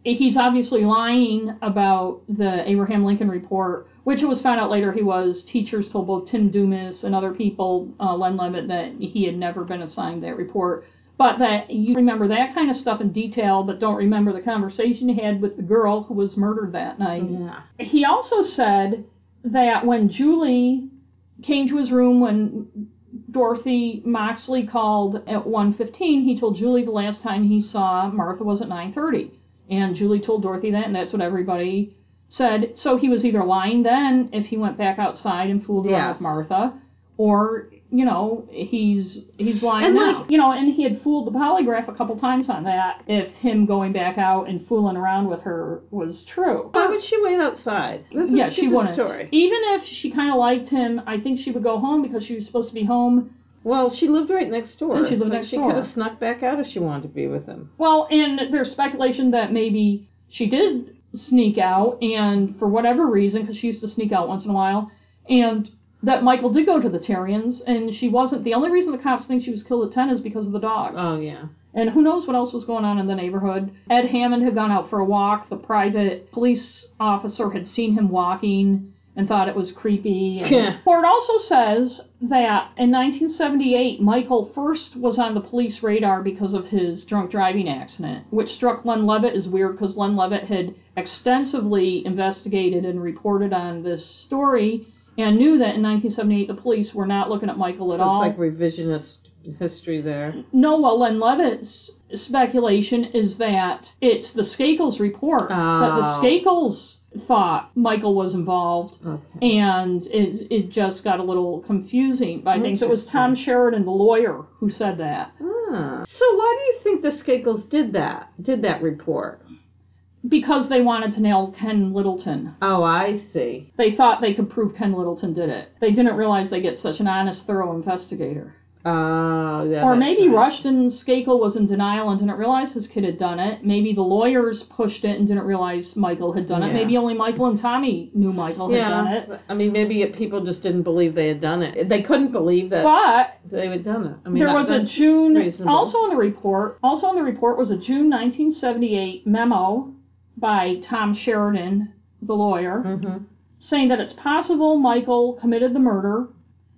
he's obviously lying about the Abraham Lincoln report, which it was found out later he was. Teachers told both Tim Dumas and other people, uh, Len Levitt, that he had never been assigned that report. But that you remember that kind of stuff in detail, but don't remember the conversation he had with the girl who was murdered that night. Yeah. He also said that when Julie came to his room when Dorothy Moxley called at one fifteen, he told Julie the last time he saw Martha was at nine thirty. And Julie told Dorothy that, and that's what everybody said. So he was either lying then if he went back outside and fooled around yes. with Martha, or, you know, he's he's lying and now. Like, you know, and he had fooled the polygraph a couple times on that, if him going back out and fooling around with her was true. Why would she wait outside? This is yeah, a stupid she wouldn't. Story. Even if she kind of liked him, I think she would go home because she was supposed to be home. Well, she lived right next door. And she lived so next she door. She could have snuck back out if she wanted to be with him. Well, and there's speculation that maybe she did sneak out, and for whatever reason, because she used to sneak out once in a while, and that Michael did go to the Terriens, and she wasn't. The only reason the cops think she was killed at ten is because of the dogs. Oh, yeah. And who knows what else was going on in the neighborhood. Ed Hammond had gone out for a walk. The private police officer had seen him walking and thought it was creepy. And Ford also says that in nineteen seventy-eight, Michael first was on the police radar because of his drunk driving accident, which struck Len Levitt as weird because Len Levitt had extensively investigated and reported on this story and knew that in nineteen seventy-eight the police were not looking at Michael at so it's all. It's like revisionist history there. No, well, Len Levitt's speculation is that it's the Skakels report, oh. that the Skakels thought Michael was involved, okay. and it it just got a little confusing by things. It was Tom Sheridan, the lawyer, who said that. Ah. So why do you think the Skakels did that, did that report? Because they wanted to nail Ken Littleton. Oh, I see. They thought they could prove Ken Littleton did it. They didn't realize they get such an honest, thorough investigator. Uh, yeah, or maybe right. Rushton Skakel was in denial and didn't realize his kid had done it. Maybe the lawyers pushed it and didn't realize Michael had done yeah. it. Maybe only Michael and Tommy knew Michael yeah. had done it. I mean, maybe people just didn't believe they had done it. They couldn't believe that but they had done it. I mean, there was a June reasonable. also in the report. Also in the report was a June nineteen seventy-eight memo by Tom Sheridan, the lawyer, mm-hmm. saying that it's possible Michael committed the murder,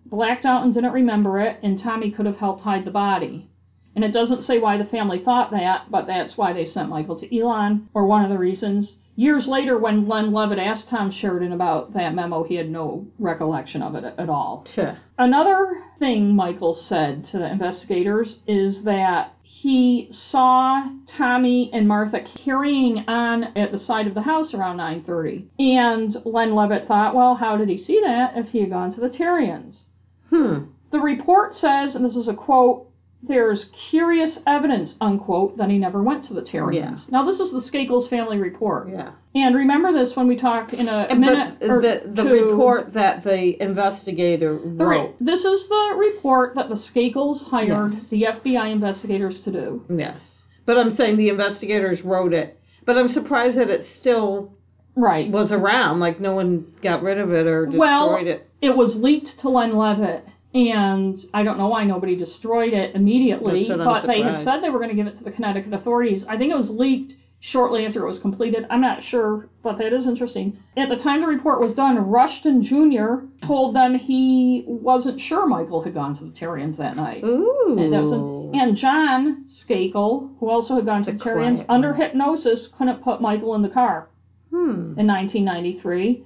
blacked out and didn't remember it, and Tommy could have helped hide the body. And it doesn't say why the family thought that, but that's why they sent Michael to Elon, or one of the reasons. Years later, when Len Levitt asked Tom Sheridan about that memo, he had no recollection of it at all. Tuh. Another thing Michael said to the investigators is that he saw Tommy and Martha carrying on at the side of the house around nine thirty. And Len Levitt thought, well, how did he see that if he had gone to the Terriens? Hmm. The report says, and this is a quote, "There's curious evidence," unquote, that he never went to the Terriens. Yeah. Now, this is the Skakels family report. Yeah. And remember this when we talk in a but minute or the, the two. report that the investigator wrote. The, this is the report that the Skakels hired yes. the F B I investigators to do. Yes. But I'm saying the investigators wrote it. But I'm surprised that it still right. was around. Like, no one got rid of it or destroyed well, it. It was leaked to Len Levitt. And I don't know why nobody destroyed it immediately, but they had said they were going to give it to the Connecticut authorities. I think it was leaked shortly after it was completed. I'm not sure, but that is interesting. At the time the report was done, Rushton Junior told them he wasn't sure Michael had gone to the Terriens that night. Ooh. And, that was an, and John Skakel, who also had gone to the, the Terriens, under hypnosis, couldn't put Michael in the car hmm. in nineteen ninety-three.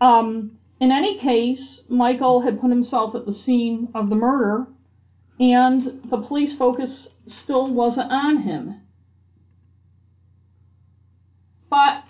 Um... In any case, Michael had put himself at the scene of the murder, and the police focus still wasn't on him. But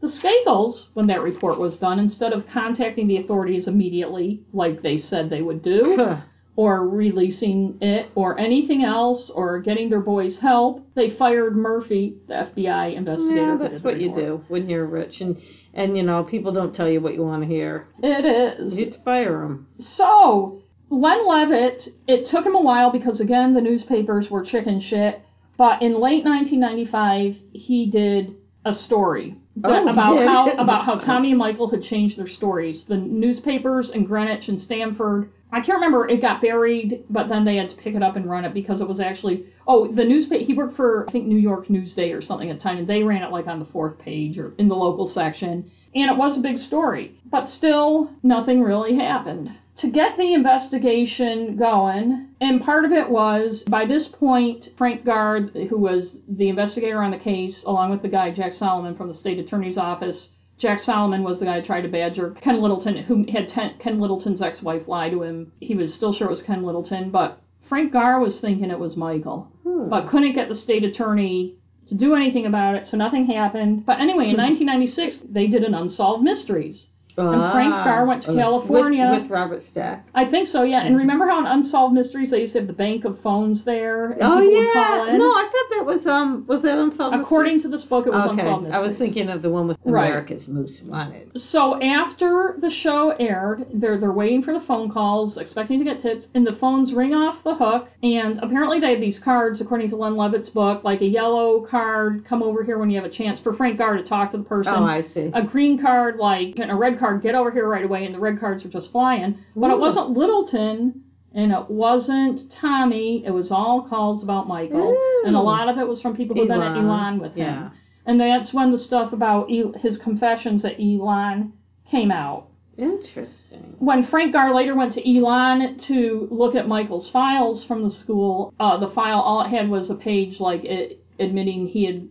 the Skakels, when that report was done, instead of contacting the authorities immediately, like they said they would do, or releasing it, or anything else, or getting their boys help, they fired Murphy, the F B I investigator. Yeah, that's what you do when you're rich. And And, you know, people don't tell you what you want to hear. It is. You get to fire them. So, Len Levitt, it took him a while because, again, the newspapers were chicken shit. But in late nineteen ninety-five, he did a story that, oh, about yeah. how about how Tommy and Michael had changed their stories. The newspapers in Greenwich and Stamford, I can't remember, it got buried, but then they had to pick it up and run it because it was actually, oh, the newspaper, he worked for, I think, New York Newsday or something at the time, and they ran it like on the fourth page or in the local section, and it was a big story, but still nothing really happened. To get the investigation going, and part of it was, by this point, Frank Garr, who was the investigator on the case, along with the guy, Jack Solomon, from the state attorney's office. Jack Solomon was the guy who tried to badger Ken Littleton, who had ten, Ken Littleton's ex-wife lie to him. He was still sure it was Ken Littleton, but Frank Garr was thinking it was Michael, hmm. but couldn't get the state attorney to do anything about it, so nothing happened. But anyway, in nineteen ninety-six, they did an Unsolved Mysteries. Uh, and Frank Garr went to uh, California. With, with Robert Stack. I think so, yeah. And remember how in Unsolved Mysteries they used to have the bank of phones there? And oh, people yeah. would call in? No, I thought that was, um, was that Unsolved According Mysteries? According to this book, it was okay. Unsolved Mysteries. I was thinking of the one with right. America's Most Wanted. So after the show aired, they're, they're waiting for the phone calls, expecting to get tips, and the phones ring off the hook. And apparently they had these cards, according to Len Levitt's book, like a yellow card, come over here when you have a chance, for Frank Garr to talk to the person. Oh, I see. A green card, like, and a red card. Get over here right away, and the red cards are just flying. But Ooh. It wasn't Littleton, and it wasn't Tommy. It was all calls about Michael, Ooh. And a lot of it was from people who've been at Elon with him. Yeah. And that's when the stuff about his confessions at Elon came out. Interesting. When Frank Garr later went to Elon to look at Michael's files from the school, uh, the file, all it had was a page like it, admitting he had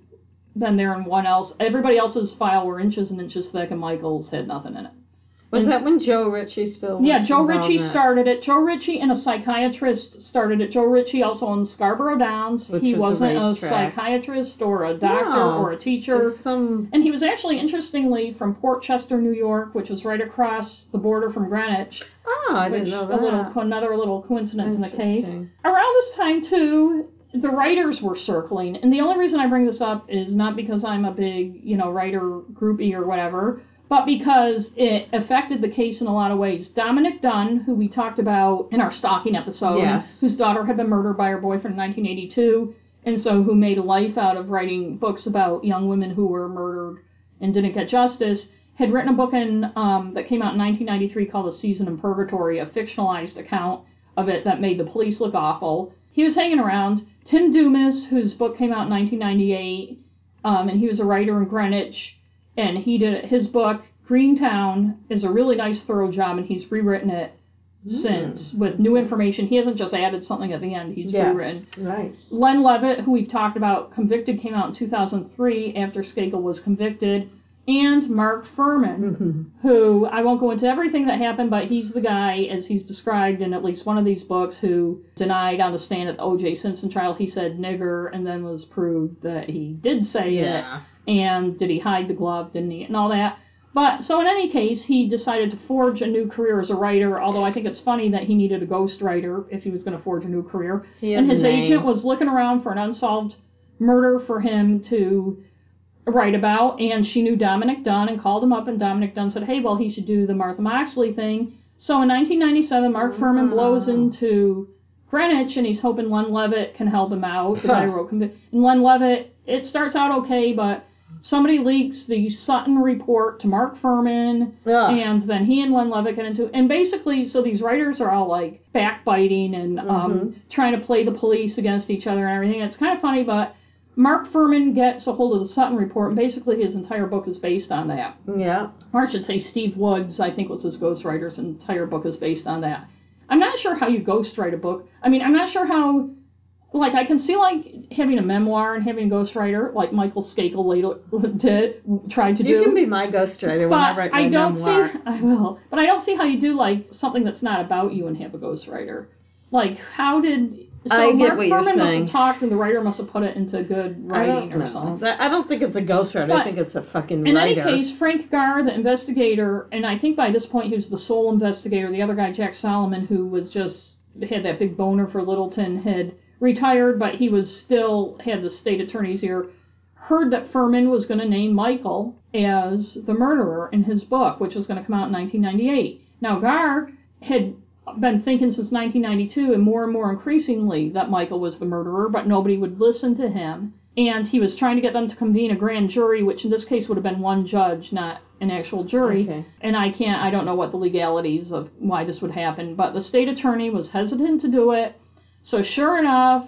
been there and one else. Everybody else's file were inches and inches thick, and Michael's had nothing in it. Was and, that when Joe Ritchie still was Yeah, Joe Ritchie started it. Joe Ritchie and a psychiatrist started it. Joe Ritchie also owned Scarborough Downs. Which he was wasn't a, a psychiatrist or a doctor no, or a teacher. Some... And he was actually, interestingly, from Port Chester, New York, which was right across the border from Greenwich. Oh, I didn't know that. A little, another little coincidence in the case. Around this time, too... The writers were circling, and the only reason I bring this up is not because I'm a big, you know, writer groupie or whatever, but because it affected the case in a lot of ways. Dominic Dunn, who we talked about in our stalking episode, yes. whose daughter had been murdered by her boyfriend in nineteen eighty-two, and so who made a life out of writing books about young women who were murdered and didn't get justice, had written a book in um, that came out in nineteen ninety-three called A Season in Purgatory, a fictionalized account of it that made the police look awful. He was hanging around. Tim Dumas, whose book came out in nineteen ninety-eight, um, and he was a writer in Greenwich, and he did his book, Greentown, is a really nice, thorough job, and he's rewritten it mm. since with new information. He hasn't just added something at the end. He's yes. rewritten. Right. Len Levitt, who we've talked about, Convicted, came out in two thousand three after Skakel was convicted, and Mark Fuhrman, mm-hmm. who, I won't go into everything that happened, but he's the guy, as he's described in at least one of these books, who denied on the stand at the O J Simpson trial he said nigger, and then was proved that he did say yeah. it, and did he hide the glove, didn't he, and all that. But, so in any case, he decided to forge a new career as a writer, although I think it's funny that he needed a ghostwriter if he was going to forge a new career. And his name. agent was looking around for an unsolved murder for him to... write about, and she knew Dominic Dunn and called him up, and Dominic Dunn said, hey, well, he should do the Martha Moxley thing. So in nineteen ninety-seven, Mark Fuhrman oh. blows into Greenwich, and he's hoping Len Levitt can help him out. The guy wrote conv- and Len Levitt, it starts out okay, but somebody leaks the Sutton report to Mark Fuhrman, yeah. and then he and Len Levitt get into it. And basically, so these writers are all, like, backbiting and mm-hmm. um, trying to play the police against each other and everything. It's kind of funny, but... Mark Fuhrman gets a hold of the Sutton report, and basically his entire book is based on that. Yeah. Or I should say Steve Woods, I think was his ghostwriter's entire book is based on that. I'm not sure how you ghostwrite a book. I mean, I'm not sure how, like, I can see, like, having a memoir and having a ghostwriter, like Michael Skakel later did, tried to you do. You can be my ghostwriter when I write my I don't memoir. See, I will. But I don't see how you do, like, something that's not about you and have a ghostwriter. Like, how did... So I Mark Fuhrman must have talked, and the writer must have put it into good writing or know. something. I don't think it's a ghostwriter. I think it's a fucking in writer. In any case, Frank Garr, the investigator, and I think by this point he was the sole investigator. The other guy, Jack Solomon, who was just had that big boner for Littleton, had retired, but he was still had the state attorney's ear. Heard that Fuhrman was going to name Michael as the murderer in his book, which was going to come out in nineteen ninety-eight. Now Garr had. been thinking since nineteen ninety-two, and more and more increasingly, that Michael was the murderer, but nobody would listen to him. And he was trying to get them to convene a grand jury, which in this case would have been one judge, not an actual jury. Okay. And I can't, I don't know what the legalities of why this would happen, but the state attorney was hesitant to do it. So sure enough,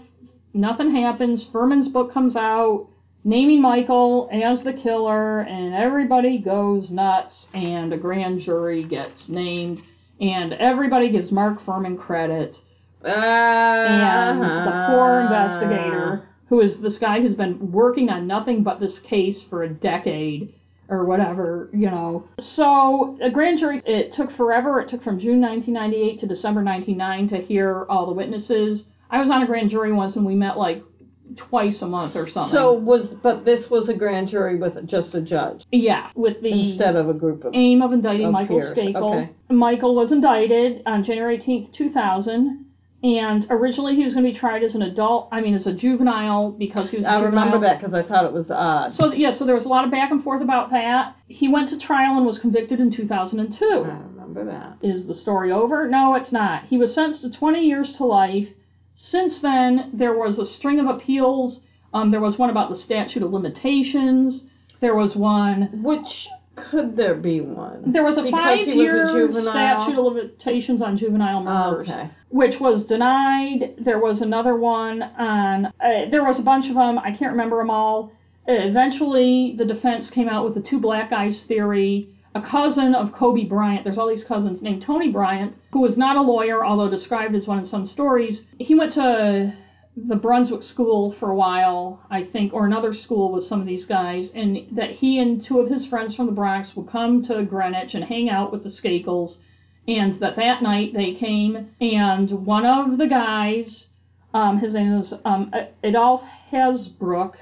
nothing happens. Fuhrman's book comes out, naming Michael as the killer, and everybody goes nuts, and a grand jury gets named. And everybody gives Mark Fuhrman credit. Uh, and the poor investigator, who is this guy who's been working on nothing but this case for a decade or whatever, you know. So a grand jury, it took forever. It took from June nineteen ninety-eight to December nineteen ninety-nine to hear all the witnesses. I was on a grand jury once, and we met like twice a month or something. So was, but this was a grand jury with just a judge. Yeah, with the instead of a group of aim of indicting of Michael Skakel. Okay. Michael was indicted on January eighteenth, two thousand, and originally he was going to be tried as an adult. I mean, as a juvenile because he was. A I juvenile. remember that because I thought it was odd. So yeah, so there was a lot of back and forth about that. He went to trial and was convicted in two thousand two. I remember that. Is the story over? No, it's not. He was sentenced to twenty years to life. Since then, there was a string of appeals. Um, there was one about the statute of limitations. There was one... Which, could there be one? There was a five-year statute of limitations on juvenile murders, okay. which was denied. There was another one on... Uh, there was a bunch of them. I can't remember them all. Uh, eventually, the defense came out with the two black eyes theory. A cousin of Kobe Bryant, there's all these cousins, named Tony Bryant, who was not a lawyer, although described as one in some stories. He went to the Brunswick School for a while, I think, or another school with some of these guys, and that he and two of his friends from the Bronx would come to Greenwich and hang out with the Skakels, and that that night they came, and one of the guys, um, his name is um, Adolph Hasbrook,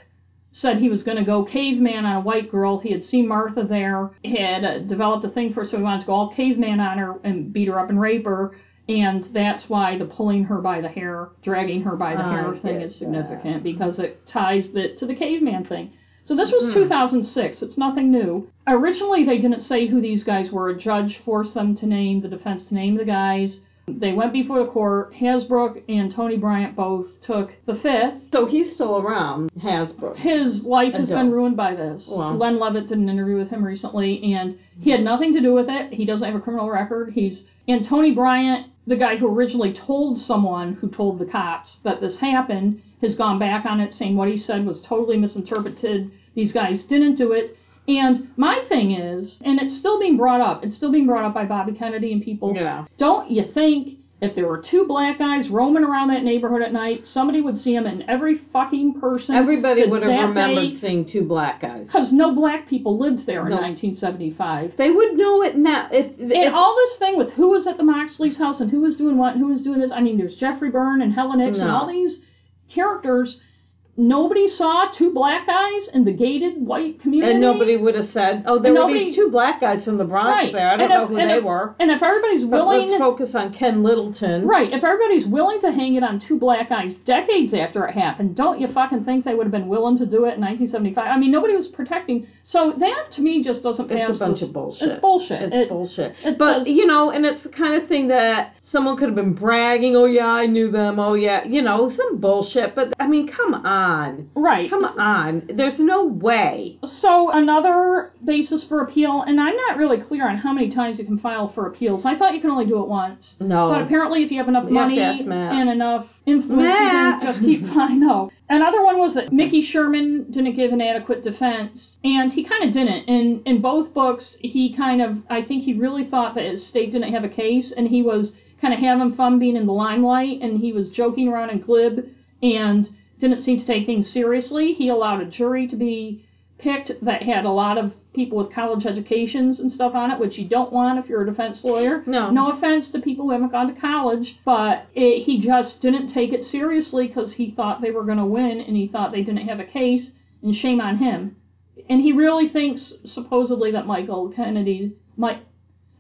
said he was going to go caveman on a white girl. He had seen Martha there, had uh, developed a thing for her, so he wanted to go all caveman on her and beat her up and rape her. And that's why the pulling her by the hair, dragging her by the I hair thing is significant, that. because it ties it to the caveman thing. So this was mm-hmm. two thousand six. It's nothing new. Originally, they didn't say who these guys were. A judge forced them to name, the defense to name the guys. They went before the court. Hasbrook and Tony Bryant both took the fifth. So he's still around, Hasbrook. His life has been ruined by this. Wow. Len Levitt did an interview with him recently, and he had nothing to do with it. He doesn't have a criminal record. He's And Tony Bryant, the guy who originally told someone who told the cops that this happened, has gone back on it, saying what he said was totally misinterpreted. These guys didn't do it. And my thing is, and it's still being brought up, it's still being brought up by Bobby Kennedy and people, yeah. don't you think if there were two black guys roaming around that neighborhood at night, somebody would see them and every fucking person... Everybody would have remembered day, seeing two black guys. Because no black people lived there in no. nineteen seventy-five. They would know it now. If, if, and all this thing with who was at the Moxley's house and who was doing what and who was doing this, I mean, there's Jeffrey Byrne and Helen Ix no. and all these characters... Nobody saw two black guys in the gated white community. And nobody would have said, oh, there were these two black guys from the Bronx right. there. I don't and know if, who they if, were. And if everybody's willing... But let's focus on Ken Littleton. Right. If everybody's willing to hang it on two black guys decades after it happened, don't you fucking think they would have been willing to do it in nineteen seventy-five? I mean, nobody was protecting... So that, to me, just doesn't pass... It's a bunch this, of bullshit. It's bullshit. It's it, bullshit. It but, does, you know, and it's the kind of thing that someone could have been bragging, oh, yeah, I knew them, oh, yeah, you know, some bullshit. But, I mean, come on. On. Right. Come on. There's no way. So another basis for appeal, and I'm not really clear on how many times you can file for appeals. I thought you could only do it once. No. But apparently if you have enough you money have and enough influence, Matt. you can just keep filing. No. Another one was that Mickey Sherman didn't give an adequate defense, and he kind of didn't. In, in both books, he kind of, I think he really thought that his state didn't have a case, and he was kind of having fun being in the limelight, and he was joking around and glib, and... didn't seem to take things seriously. He allowed a jury to be picked that had a lot of people with college educations and stuff on it, which you don't want if you're a defense lawyer. No. No offense to people who haven't gone to college, but it, he just didn't take it seriously because he thought they were going to win and he thought they didn't have a case, and shame on him. And he really thinks, supposedly, that Michael Kennedy... might.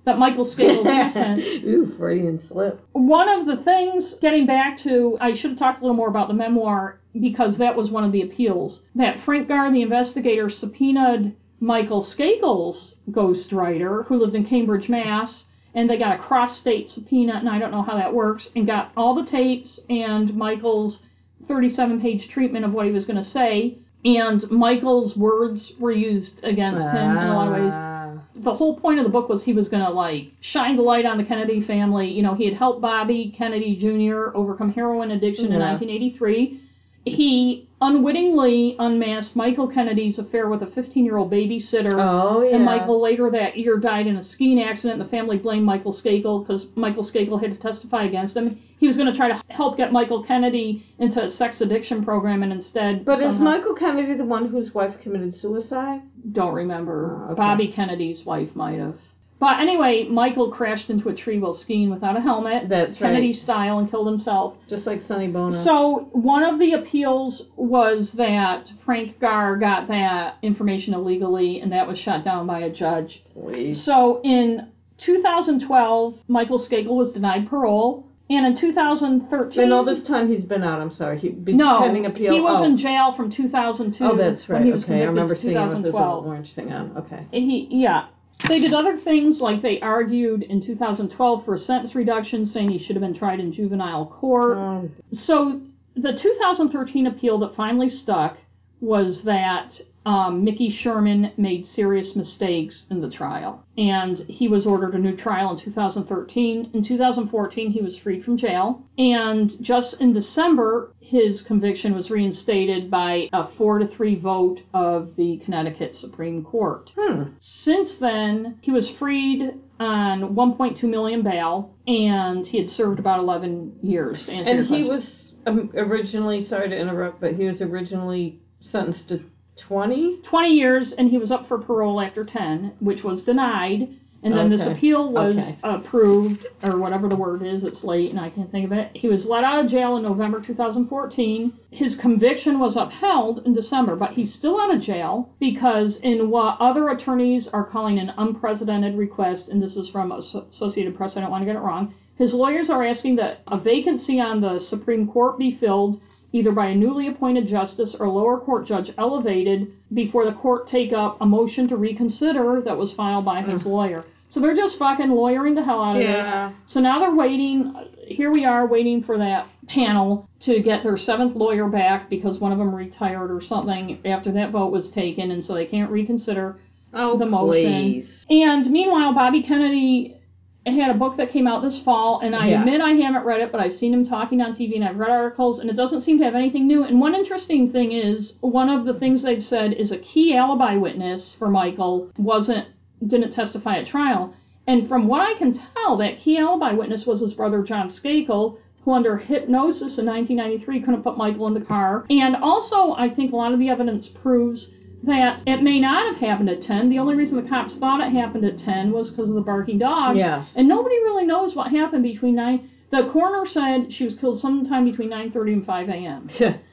That Michael Skakel's innocent. Ooh, Freudian slip. One of the things, getting back to, I should have talked a little more about the memoir, because that was one of the appeals, that Frank Garr, the investigator, subpoenaed Michael Skakel's ghostwriter, who lived in Cambridge, Mass., and they got a cross-state subpoena, and I don't know how that works, and got all the tapes and Michael's thirty-seven page treatment of what he was going to say, and Michael's words were used against him in a lot of ways. The whole point of the book was he was going to, like, shine the light on the Kennedy family. You know, he had helped Bobby Kennedy Junior overcome heroin addiction yes. in nineteen eighty-three. He unwittingly unmasked Michael Kennedy's affair with a fifteen-year-old babysitter. Oh, yeah. And Michael later that year died in a skiing accident. The family blamed Michael Skakel because Michael Skakel had to testify against him. He was going to try to help get Michael Kennedy into a sex addiction program, and instead... But somehow, is Michael Kennedy the one whose wife committed suicide? Don't remember. Oh, okay. Bobby Kennedy's wife might have. But anyway, Michael crashed into a tree while skiing without a helmet. That's right. Kennedy style, and killed himself. Just like Sonny Bono. So one of the appeals was that Frank Garr got that information illegally, and that was shot down by a judge. Wait. So in two thousand twelve, Michael Skakel was denied parole. And in two thousand thirteen... And all this time he's been out, I'm sorry. He, no, pending appeal. he was oh. in jail from two thousand two. Oh, that's right. When he was okay, I remember seeing him with his little orange thing on. Okay. He, yeah. They did other things, like they argued in two thousand twelve for a sentence reduction, saying he should have been tried in juvenile court. Um. So the two thousand thirteen appeal that finally stuck was that um, Mickey Sherman made serious mistakes in the trial. And he was ordered a new trial in two thousand thirteen. In two thousand fourteen, he was freed from jail. And just in December, his conviction was reinstated by a four to three vote of the Connecticut Supreme Court. Hmm. Since then, he was freed on one point two million bail, and he had served about eleven years. To answer and your question. He was um, originally, sorry to interrupt, but he was originally sentenced to twenty? twenty years, and he was up for parole after ten, which was denied, and then okay. this appeal was okay. approved, or whatever the word is, it's late and I can't think of it. He was let out of jail in November two thousand fourteen. His conviction was upheld in December, but he's still out of jail because in what other attorneys are calling an unprecedented request, and this is from Associated Press, I don't want to get it wrong, his lawyers are asking that a vacancy on the Supreme Court be filled either by a newly appointed justice or lower court judge elevated before the court take up a motion to reconsider that was filed by his mm. lawyer. So they're just fucking lawyering the hell out of yeah. this. So now they're waiting. Here we are waiting for that panel to get their seventh lawyer back because one of them retired or something after that vote was taken, and so they can't reconsider oh, the motion. Please. And meanwhile, Bobby Kennedy... I had a book that came out this fall, and I yeah. admit I haven't read it, but I've seen him talking on T V, and I've read articles, and it doesn't seem to have anything new. And one interesting thing is, one of the things they've said is a key alibi witness for Michael wasn't didn't testify at trial. And from what I can tell, that key alibi witness was his brother John Skakel, who under hypnosis in nineteen ninety-three couldn't put Michael in the car. And also, I think a lot of the evidence proves that it may not have happened at ten. The only reason the cops thought it happened at ten was because of the barking dogs. Yes. And nobody really knows what happened between nine. The coroner said she was killed sometime between nine thirty and five a.m.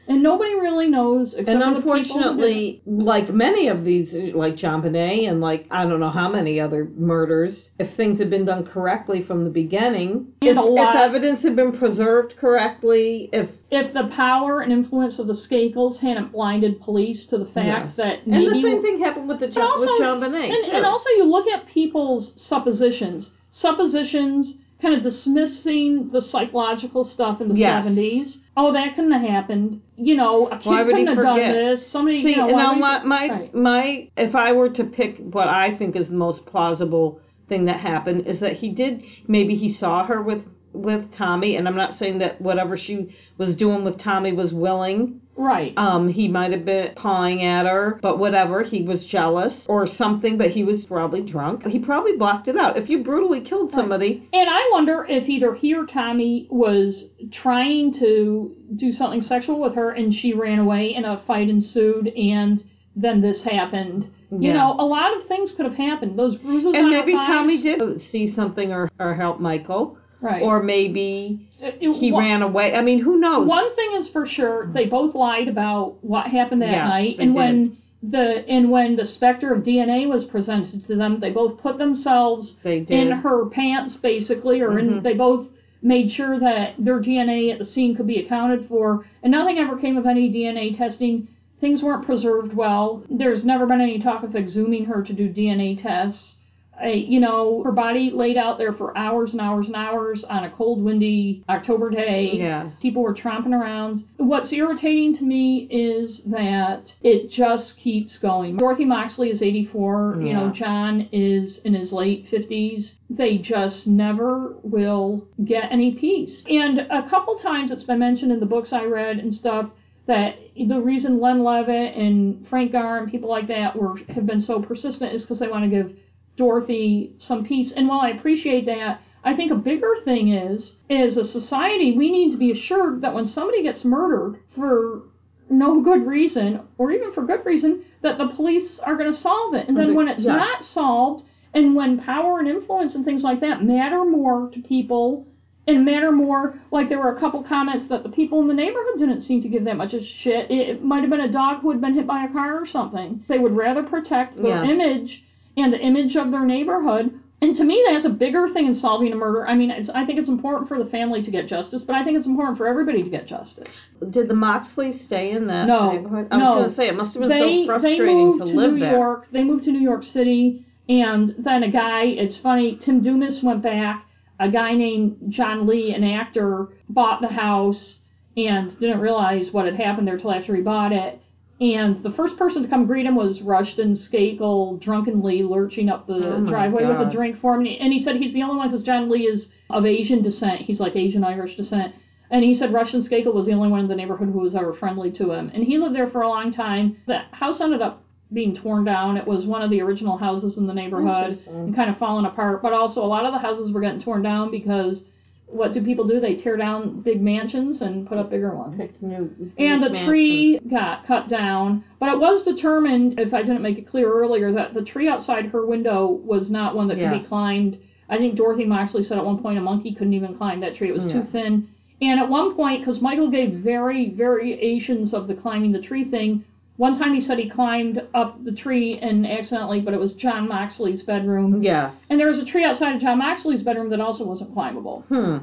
And nobody really knows. Except and unfortunately, like many of these, like John Bonet and like I don't know how many other murders, if things had been done correctly from the beginning, if, if evidence had been preserved correctly, if if the power and influence of the Skakels hadn't blinded police to the fact yes. that maybe... And the same thing happened with, the, with also, John Bonet. And, and also you look at people's suppositions. Suppositions... kind of dismissing the psychological stuff in the yes. seventies. Oh, that couldn't have happened. You know, a kid couldn't have forget? done this. Somebody, See, you know, now my, my, right. my, if I were to pick what I think is the most plausible thing that happened is that he did, maybe he saw her with, with Tommy, and I'm not saying that whatever she was doing with Tommy was willing. Right. Um, he might have been pawing at her, but whatever. He was jealous or something, but he was probably drunk. He probably blocked it out. If you brutally killed somebody... Right. And I wonder if either he or Tommy was trying to do something sexual with her, and she ran away, and a fight ensued, and then this happened. You yeah. know, a lot of things could have happened. Those bruises and on her thighs... And maybe Tommy did see something or, or help Michael. Right. Or maybe he one, ran away. I mean, who knows? One thing is for sure, they both lied about what happened that yes, night. And when the and when the specter of D N A was presented to them, they both put themselves in her pants, basically, or mm-hmm. in, they both made sure that their D N A at the scene could be accounted for. And nothing ever came of any D N A testing. Things weren't preserved well. There's never been any talk of exhuming her to do D N A tests. A, you know, her body laid out there for hours and hours and hours on a cold, windy October day. Yes. People were tromping around. What's irritating to me is that it just keeps going. Dorothy Moxley is eighty-four. Yeah. You know, John is in his late fifties. They just never will get any peace. And a couple times it's been mentioned in the books I read and stuff that the reason Len Levitt and Frank Garr and people like that were have been so persistent is because they want to give Dorothy some peace. And while I appreciate that, I think a bigger thing is, as a society, we need to be assured that when somebody gets murdered for no good reason, or even for good reason, that the police are going to solve it. And then when it's yes. not solved, and when power and influence and things like that matter more to people and matter more, like there were a couple comments that the people in the neighborhood didn't seem to give that much of shit. It might have been a dog who had been hit by a car or something. They would rather protect their yeah. image and the image of their neighborhood. And to me, that's a bigger thing in solving a murder. I mean, it's, I think it's important for the family to get justice, but I think it's important for everybody to get justice. Did the Moxleys stay in that no, neighborhood? I no. was going to say, it must have been they, so frustrating to, to live New there. York, they moved to New York City, and then a guy, it's funny, Tim Dumas went back. A guy named John Lee, an actor, bought the house and didn't realize what had happened there till after he bought it. And the first person to come greet him was Rushton Skakel, drunkenly lurching up the oh driveway God. with a drink for him. And he, and he said he's the only one, because John Lee is of Asian descent. He's like Asian-Irish descent. And he said Rushton Skakel was the only one in the neighborhood who was ever friendly to him. And he lived there for a long time. The house ended up being torn down. It was one of the original houses in the neighborhood and kind of fallen apart. But also a lot of the houses were getting torn down because... what do people do? They tear down big mansions and put up bigger ones. Pick new, new and the mansions. Tree got cut down. But it was determined, if I didn't make it clear earlier, that the tree outside her window was not one that yes. could be climbed. I think Dorothy Moxley said at one point a monkey couldn't even climb that tree. It was yes. too thin. And at one point, because Michael gave very variations of the climbing the tree thing, one time he said he climbed up the tree and accidentally, but it was John Moxley's bedroom. Yes. And there was a tree outside of John Moxley's bedroom that also wasn't climbable. Hmm.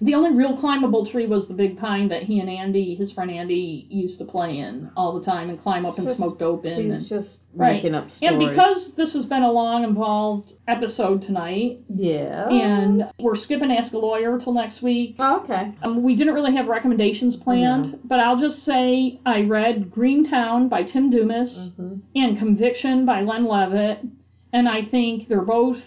The only real climbable tree was the big pine that he and Andy, his friend Andy, used to play in all the time and climb up it's and just, smoke dope in. He's and, just right. making up stories. And because this has been a long, involved episode tonight, yeah, and we're skipping Ask a Lawyer till next week. Oh, okay. Um, we didn't really have recommendations planned, no. but I'll just say I read Greentown by Tim Dumas mm-hmm. and Conviction by Len Levitt, and I think they're both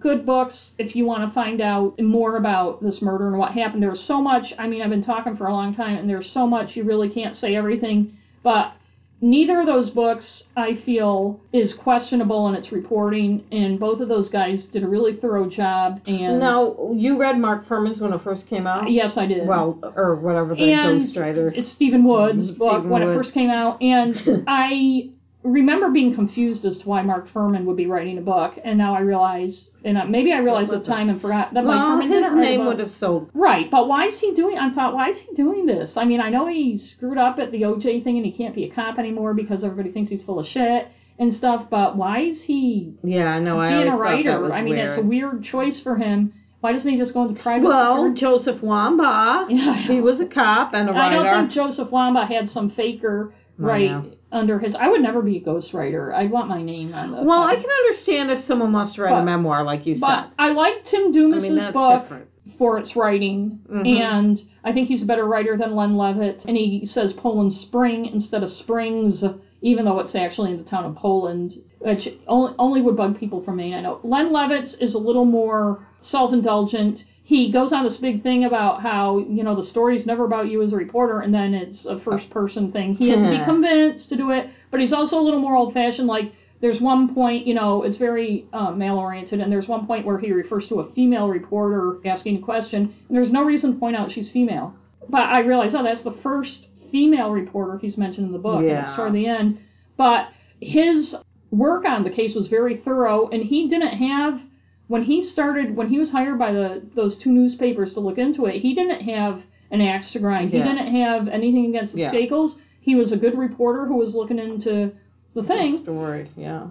good books if you want to find out more about this murder and what happened. There's so much, I mean, I've been talking for a long time, and there's so much, you really can't say everything, but neither of those books, I feel, is questionable in its reporting, and both of those guys did a really thorough job. And now, you read Mark Fuhrman's when it first came out? Yes, I did. Well, or whatever the ghostwriter. It's Stephen Wood's Stephen book Wood. when it first came out, and I... remember being confused as to why Mark Fuhrman would be writing a book, and now I realize, and I, maybe I realized at the time and forgot that well, Mike Fuhrman didn't write a book. Well, his name would have sold. Right, but why is he doing, I thought, why is he doing this? I mean, I know he screwed up at the O J thing and he can't be a cop anymore because everybody thinks he's full of shit and stuff, but why is he yeah, I know, being I a writer? That was I mean, weird. It's a weird choice for him. Why doesn't he just go into private Well, security? Joseph Wamba, yeah, he was a cop and a writer. I don't think Joseph Wamba had some faker right oh, yeah. under his... I would never be a ghostwriter. I'd want my name on the... Well, title. I can understand if someone wants to write but, a memoir, like you but said. But I like Tim Dumas's I mean, book different. for its writing, mm-hmm. and I think he's a better writer than Len Levitt, and he says Poland Spring instead of Springs, even though it's actually in the town of Poland, which only, only would bug people from Maine, I know. Len Levitt's is a little more self-indulgent. He goes on this big thing about how, you know, the story's never about you as a reporter, and then it's a first-person thing. He had to be convinced to do it, but he's also a little more old-fashioned. Like, there's one point, you know, it's very uh, male-oriented, and there's one point where he refers to a female reporter asking a question, and there's no reason to point out she's female. But I realize, oh, that's the first female reporter he's mentioned in the book, yeah. and it's toward the end. But his work on the case was very thorough, and he didn't have... When he started, when he was hired by the those two newspapers to look into it, he didn't have an axe to grind. Yeah. He didn't have anything against the yeah. Skakels. He was a good reporter who was looking into the thing. The story, yeah.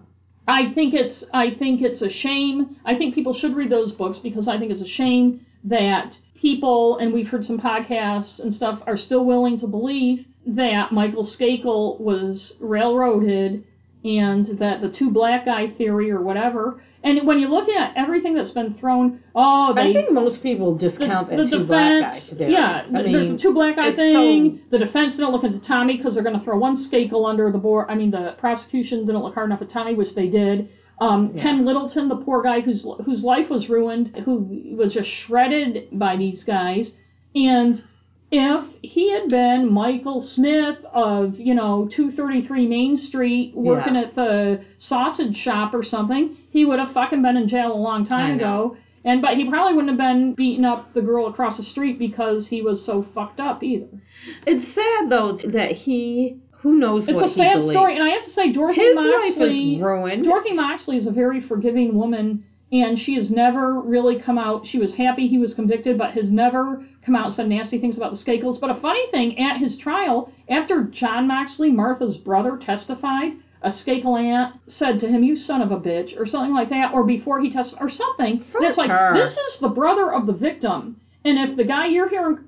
I think it's I think it's a shame. I think people should read those books because I think it's a shame that people, and we've heard some podcasts and stuff, are still willing to believe that Michael Skakel was railroaded and that the two black guy theory or whatever. And when you look at everything that's been thrown, oh, they... I think most people discount the, that the two defense, black guys today. Yeah, I mean, there's the two black guy thing. So, the defense didn't look into Tommy because they're going to throw one Skakel under the board. I mean, the prosecution didn't look hard enough at Tommy, which they did. Um, yeah. Ken Littleton, the poor guy whose whose life was ruined, who was just shredded by these guys. And if he had been Michael Smith of, you know, two thirty-three Main Street working yeah. at the sausage shop or something, he would have fucking been in jail a long time ago. And but he probably wouldn't have been beating up the girl across the street because he was so fucked up either. It's sad, though, that he Who knows it's what It's a sad believes. story. And I have to say, Dorothy His Moxley... His life is ruined. Dorothy Moxley is a very forgiving woman, and she has never really come out... She was happy he was convicted, but has never come out and said nasty things about the Skakels. But a funny thing, at his trial, after John Moxley, Martha's brother, testified, a Skakel aunt said to him, "You son of a bitch," or something like that, or before he testified, or something. And it's like, her. This is the brother of the victim. And if the guy you're hearing...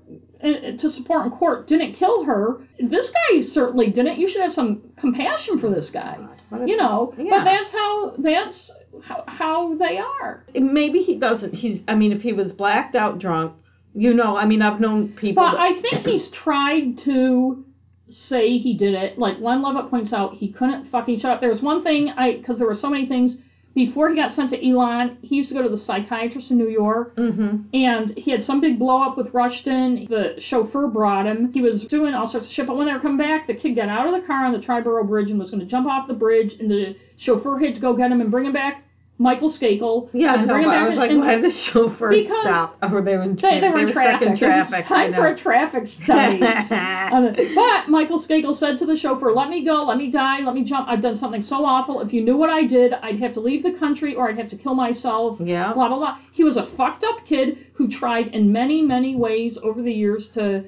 to support in court didn't kill her, this guy certainly didn't. You should have some compassion for this guy. God, you know yeah. But that's how that's how, how they are. Maybe he doesn't he's I mean if he was blacked out drunk, you know I mean I've known people but that... I think he's tried to say he did it. Like Len Levitt points out, he couldn't fucking shut up. There was one thing I because there were so many things. Before he got sent to Elon, he used to go to the psychiatrist in New York, mm-hmm. and he had some big blow-up with Rushton. The chauffeur brought him. He was doing all sorts of shit, but when they were coming back, the kid got out of the car on the Triborough Bridge and was going to jump off the bridge, and the chauffeur had to go get him and bring him back. Michael Skakel. Yeah, I, know, bring him back I was and, like, and, why did the chauffeur stop? Or they were in tra- they, they were they traffic. Were traffic. It was time for a traffic study. um, but Michael Skakel said to the chauffeur, "Let me go, let me die, let me jump. I've done something so awful. If you knew what I did, I'd have to leave the country or I'd have to kill myself." Yeah. Blah, blah, blah. He was a fucked up kid who tried in many, many ways over the years to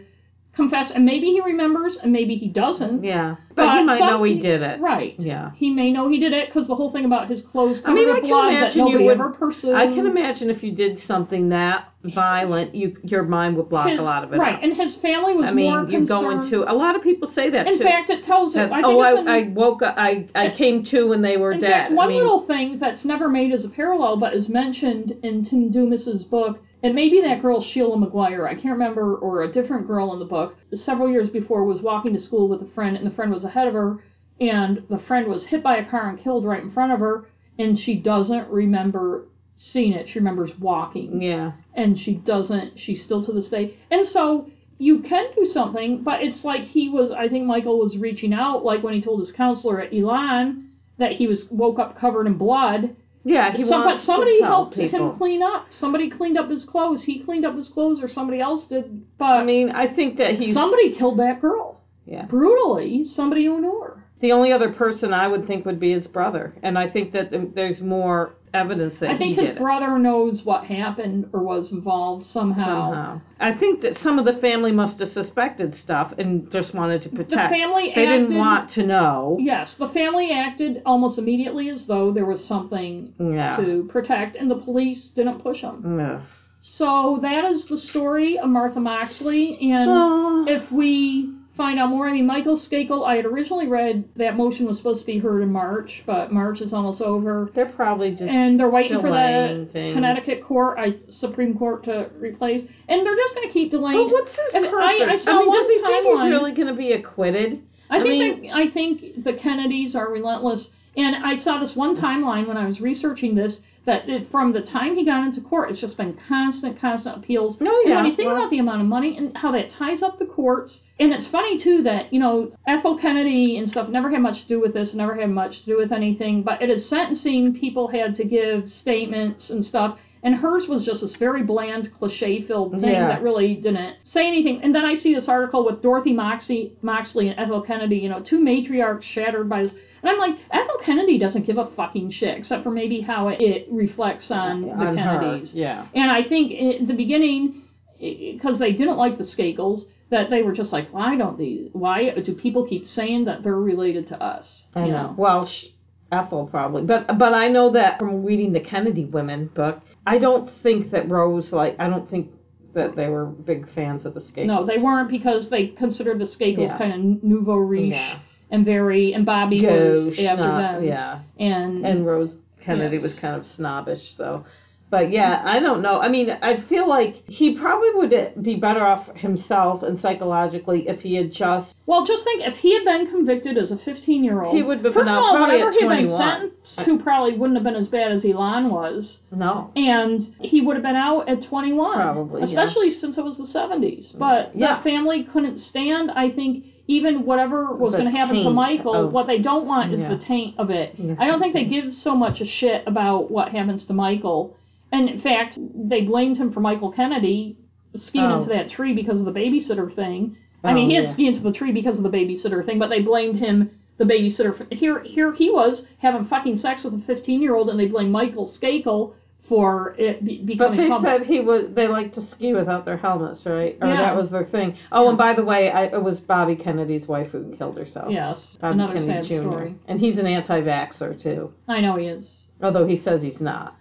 confess. And maybe he remembers and maybe he doesn't. Yeah. But, but he might some, know he did it. Right. Yeah. He may know he did it because the whole thing about his clothes covered I mean, I with blood that nobody would, ever pursued. I can imagine if you did something that violent, you your mind would block his, a lot of it Right. Out. And his family was I mean, more you're concerned. Going to... A lot of people say that, In too. In fact, it tells that, it. I think oh, it's I, in, I woke up... I, I it, came to when they were in dead. In fact, one I mean, little thing that's never made as a parallel but is mentioned in Tim Dumas's book, and maybe that girl, Sheila McGuire, I can't remember, or a different girl in the book, several years before was walking to school with a friend, and the friend was ahead of her, and the friend was hit by a car and killed right in front of her, and she doesn't remember seeing it. She remembers walking. Yeah. And she doesn't, she's still to this day. And so you can do something, but it's like he was, I think Michael was reaching out, like when he told his counselor at Elon that he was woke up covered in blood. Yeah, he Some, wants but somebody to tell helped people. him clean up. Somebody cleaned up his clothes. He cleaned up his clothes, or somebody else did. But I mean, I think that he somebody killed that girl. Yeah, brutally. Somebody who knew her. The only other person I would think would be his brother, and I think that there's more evidence that I think he his did brother it. knows what happened or was involved somehow. somehow. I think that some of the family must have suspected stuff and just wanted to protect. The family they acted, didn't want to know. Yes, the family acted almost immediately as though there was something yeah. to protect, and the police didn't push them. Yeah. So that is the story of Martha Moxley, and oh. if we find out more. I mean, Michael Skakel, I had originally read that motion was supposed to be heard in March, but March is almost over. They're probably just And they're waiting for the things. Connecticut court, I, Supreme Court to replace. And they're just going to keep delaying. But what's his purpose? I, I, saw I mean, one does he timeline. think he's really going to be acquitted? I, I think mean, that, I think the Kennedys are relentless. And I saw this one timeline when I was researching this, that it, from the time he got into court, it's just been constant, constant appeals. No, yeah. And when you think well, about the amount of money and how that ties up the courts, and it's funny, too, that, you know, Ethel Kennedy and stuff never had much to do with this, never had much to do with anything, but it is sentencing, people had to give statements and stuff, and hers was just this very bland, cliche-filled thing yeah. that really didn't say anything. And then I see this article with Dorothy Moxley, Moxley and Ethel Kennedy, you know, two matriarchs shattered by this. And I'm like, Ethel Kennedy doesn't give a fucking shit, except for maybe how it, it reflects on yeah, the on Kennedys. Her, yeah. And I think in the beginning, because they didn't like the Skakels, that they were just like, why don't these, why do people keep saying that they're related to us? I you know. know. Well, she, Ethel probably. But but I know that from reading the Kennedy women book, I don't think that Rose, like, I don't think that they were big fans of the Skakels. No, they weren't, because they considered the Skakels yeah. kind of nouveau riche. Yeah. And very, and Bobby Gosh, was after not, them. Yeah. And, and Rose Kennedy yes. was kind of snobbish, so. But yeah, I don't know. I mean, I feel like he probably would be better off himself and psychologically if he had just... Well, just think, if he had been convicted as a fifteen-year-old... He would have been out probably at twenty-one. First of all, whatever he had been sentenced to probably wouldn't have been as bad as Elon was. No. And he would have been out at twenty-one. Probably, Especially yeah. since it was the seventies. But yeah. that family couldn't stand, I think... Even whatever was going to happen to Michael, of, what they don't want is yeah. the taint of it. Yeah. I don't think they give so much a shit about what happens to Michael. And in fact, they blamed him for Michael Kennedy skiing oh. into that tree because of the babysitter thing. I mean, oh, he had yeah. ski into the tree because of the babysitter thing, but they blamed him, the babysitter. For, here here he was having fucking sex with a fifteen-year-old, and they blamed Michael Skakel for it be, becoming But they public. said he was, they like to ski without their helmets, right? Or yeah. that was their thing. Oh, yeah. And by the way, I, it was Bobby Kennedy's wife who killed herself. Yes, Bobby another Kennedy sad Junior story. And he's an anti-vaxxer, too. I know he is. Although he says he's not.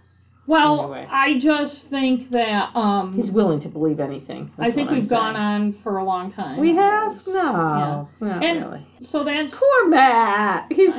Well, anyway. I just think that... Um, he's willing to believe anything. I think we've gone on for a long time. We have? No. Yeah. Not and really. So that's... Poor Matt! He's, uh, he's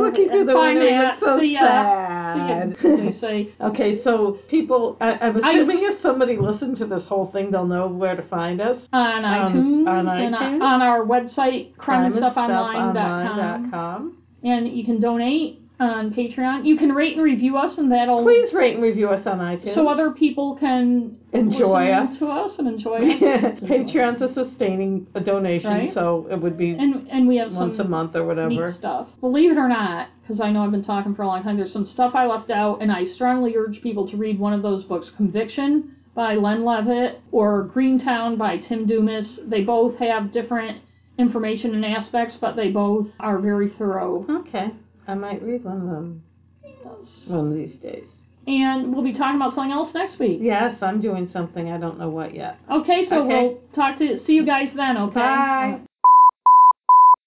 looking through the window. Matt. It's so See sad. See say, okay, so people... I, I'm assuming I was, if somebody listened to this whole thing, they'll know where to find us. On um, iTunes. On iTunes. And on our website, crime and stuff online dot com. And you can donate on Patreon. You can rate and review us, and that'll... Please rate and review us on iTunes. So other people can enjoy us. to us and enjoy us. Patreon's a sustaining a donation, right? So it would be and, and we have once some a month or whatever. Neat stuff. Believe it or not, because I know I've been talking for a long time, there's some stuff I left out, and I strongly urge people to read one of those books, Conviction by Len Levitt or Greentown by Tim Dumas. They both have different information and aspects, but they both are very thorough. Okay. I might read one of them yes. one of these days. And we'll be talking about something else next week. Yes, I'm doing something. I don't know what yet. Okay, so okay. we'll talk to see you guys then, okay? Bye.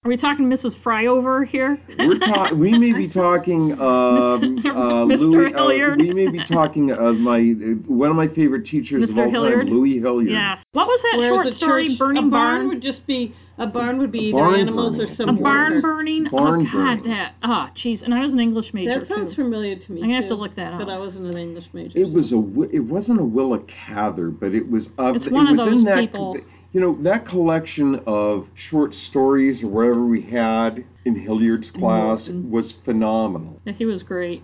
Are we talking Missus Fryover here? We're ta- we may be talking... Um, uh, Mister Louis, Hilliard. Uh, we may be talking of my uh, one of my favorite teachers Mister of all Hilliard. time, Louis Hilliard. Yeah. What was that Whereas short story, church, Burning a Barn? barn would just be... A barn would be barn either animals burning. or some A barn burning? Barn oh, God, burning. that. Oh, jeez. And I was an English major, That sounds too. familiar to me, I'm going to have to look that up. But I wasn't an English major. It, so. was a, it wasn't a Willa Cather, but it was of... It's the, one it of was those in that, people. You know, that collection of short stories or whatever we had in Hilliard's class mm-hmm. was phenomenal. Yeah, he was great.